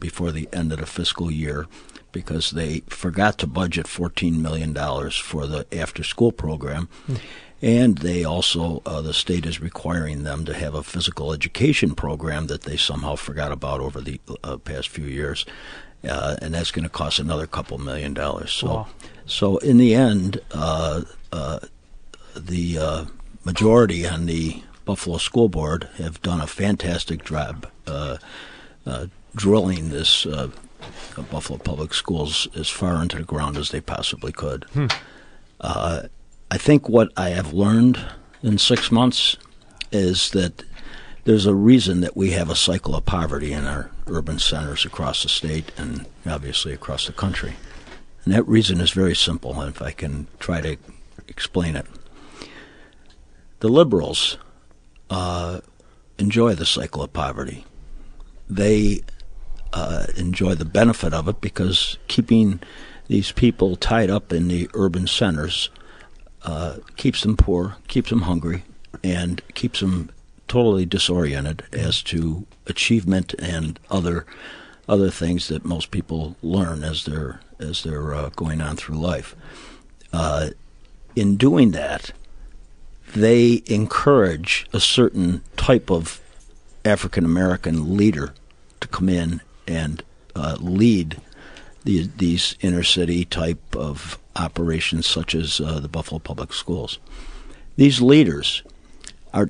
before the end of the fiscal year, because they forgot to budget $14 million for the after-school program. Mm. And they also, the state is requiring them to have a physical education program that they somehow forgot about over the past few years. And that's going to cost another couple $1 million. So, wow. So in the end, the majority on the Buffalo School Board have done a fantastic job drilling this Buffalo Public Schools as far into the ground as they possibly could. Hmm. I think what I have learned in 6 months is that there's a reason that we have a cycle of poverty in our urban centers across the state and obviously across the country. And that reason is very simple, and if I can try to explain it. The liberals enjoy the cycle of poverty. They enjoy the benefit of it because keeping these people tied up in the urban centers keeps them poor, keeps them hungry, and keeps them totally disoriented as to achievement and other things that most people learn as they're going on through life. In doing that, they encourage a certain type of African American leader to come in and lead these inner city type of operations such as the Buffalo Public Schools. These leaders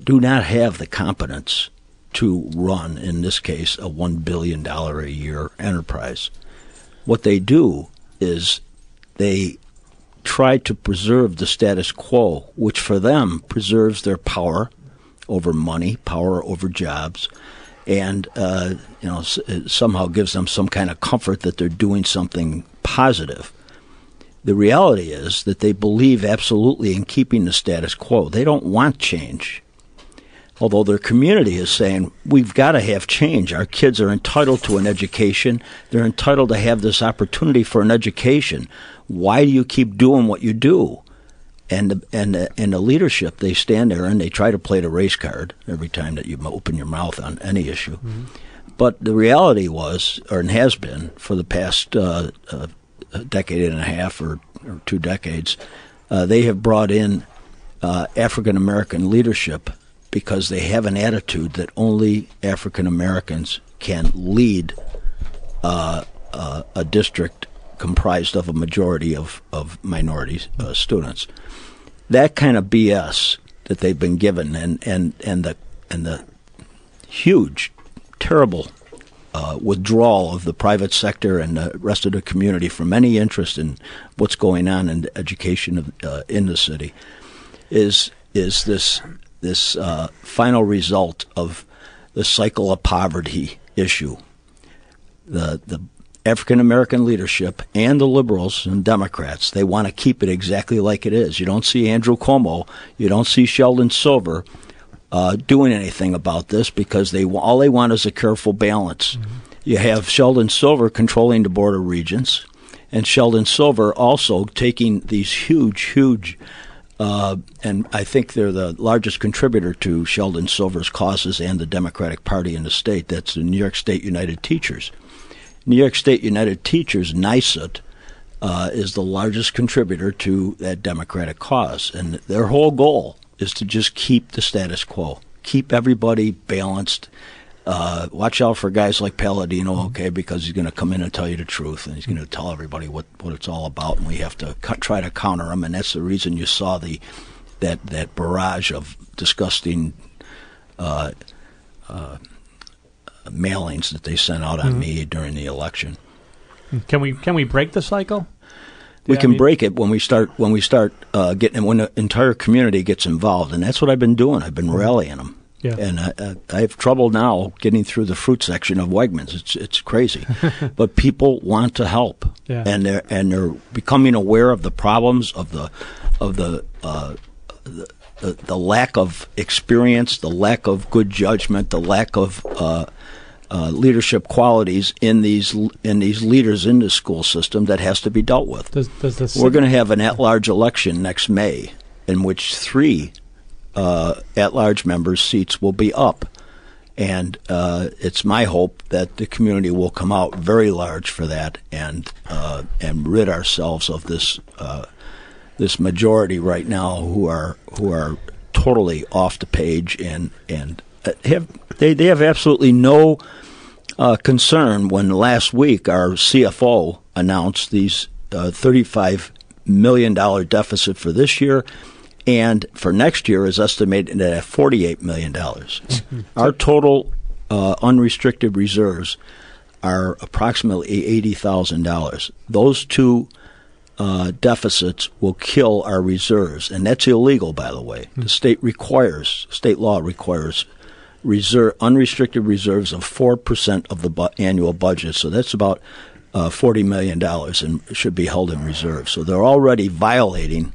do not have the competence to run, in this case, a $1 billion a year enterprise. What they do is they try to preserve the status quo, which for them preserves their power over money, power over jobs, and somehow gives them some kind of comfort that they're doing something positive. The reality is that they believe absolutely in keeping the status quo. They don't want change, although their community is saying, we've got to have change. Our kids are entitled to an education. They're entitled to have this opportunity for an education. Why do you keep doing what you do? And the leadership, they stand there and they try to play the race card every time that you open your mouth on any issue. Mm-hmm. But the reality was, or has been for the past decade and a half or 2 decades, they have brought in African-American leadership because they have an attitude that only African-Americans can lead a district comprised of a majority of minority students. That kind of BS that they've been given, and the huge, terrible withdrawal of the private sector and the rest of the community from any interest in what's going on in the education in the city, is this final result of the cycle of poverty issue. The African-American leadership and the liberals and Democrats, they want to keep it exactly like it is. You don't see Andrew Cuomo, you don't see Sheldon Silver doing anything about this, because all they want is a careful balance. Mm-hmm. You have Sheldon Silver controlling the Board of Regents, and Sheldon Silver also taking these huge and I think they're the largest contributor to Sheldon Silver's causes and the Democratic Party in the state. That's the New York State United Teachers. New York State United Teachers, NYSUT, is the largest contributor to that Democratic cause. And their whole goal is to just keep the status quo, keep everybody balanced. Watch out for guys like Palladino, okay, because he's going to come in and tell you the truth, and he's going to tell everybody what it's all about, and we have to try to counter him. And that's the reason you saw that barrage of disgusting mailings that they sent out on me during the election. Can we break the cycle? Break it when we start getting, when the entire community gets involved, and that's what I've been doing. I've been rallying them. Yeah. And I have trouble now getting through the fruit section of Wegmans. It's crazy, but people want to help, and they're becoming aware of the problems of the lack of experience, the lack of good judgment, the lack of leadership qualities in these leaders in the school system that has to be dealt with. We're going to have an at-large election next May, in which 3. At-large members' seats will be up, and it's my hope that the community will come out very large for that, and rid ourselves of this majority right now who are totally off the page and have absolutely no concern. When last week our CFO announced these $35 million deficit for this year. And for next year is estimated at $48 million. Mm-hmm. Our total unrestricted reserves are approximately $80,000. Those 2 deficits will kill our reserves, and that's illegal, by the way. Mm-hmm. The state law requires unrestricted reserves of 4% of the annual budget, so that's about $40 million and should be held in reserve. So they're already violating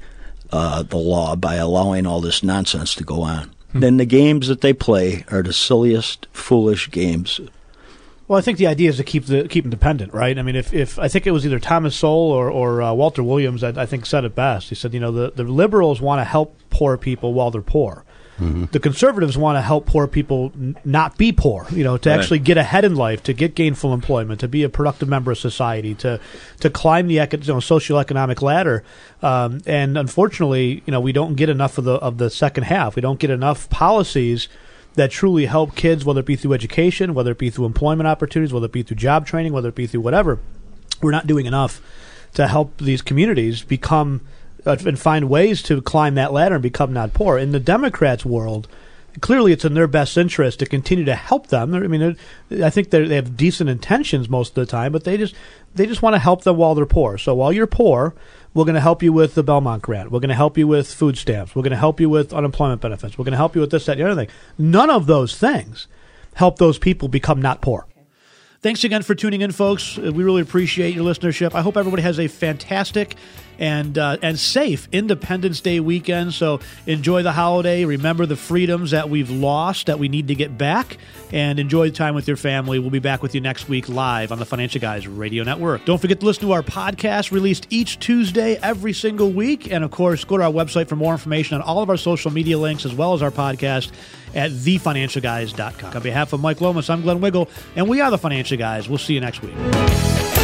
the law by allowing all this nonsense to go on. Then the games that they play are the silliest, foolish games. Well, I think the idea is to keep them dependent, right? I mean, if I think it was either Thomas Sowell or Walter Williams, I think, said it best. He said, the liberals want to help poor people while they're poor. Mm-hmm. The conservatives want to help poor people not be poor, to actually get ahead in life, to get gainful employment, to be a productive member of society, to climb the socioeconomic ladder. And unfortunately, we don't get enough of the second half. We don't get enough policies that truly help kids, whether it be through education, whether it be through employment opportunities, whether it be through job training, whether it be through whatever. We're not doing enough to help these communities become and find ways to climb that ladder and become not poor. In the Democrats' world, clearly it's in their best interest to continue to help them. I mean, I think they have decent intentions most of the time, but they just want to help them while they're poor. So while you're poor, we're going to help you with the Belmont grant. We're going to help you with food stamps. We're going to help you with unemployment benefits. We're going to help you with this, that, and the other thing. None of those things help those people become not poor. Thanks again for tuning in, folks. We really appreciate your listenership. I hope everybody has a fantastic and safe Independence Day weekend. So enjoy the holiday. Remember the freedoms that we've lost that we need to get back, and enjoy the time with your family. We'll be back with you next week live on the Financial Guys Radio Network. Don't forget to listen to our podcast released each Tuesday every single week. And of course, go to our website for more information on all of our social media links as well as our podcast at thefinancialguys.com. On behalf of Mike Lomas, I'm Glenn Wiggle, and we are the Financial Guys. We'll see you next week.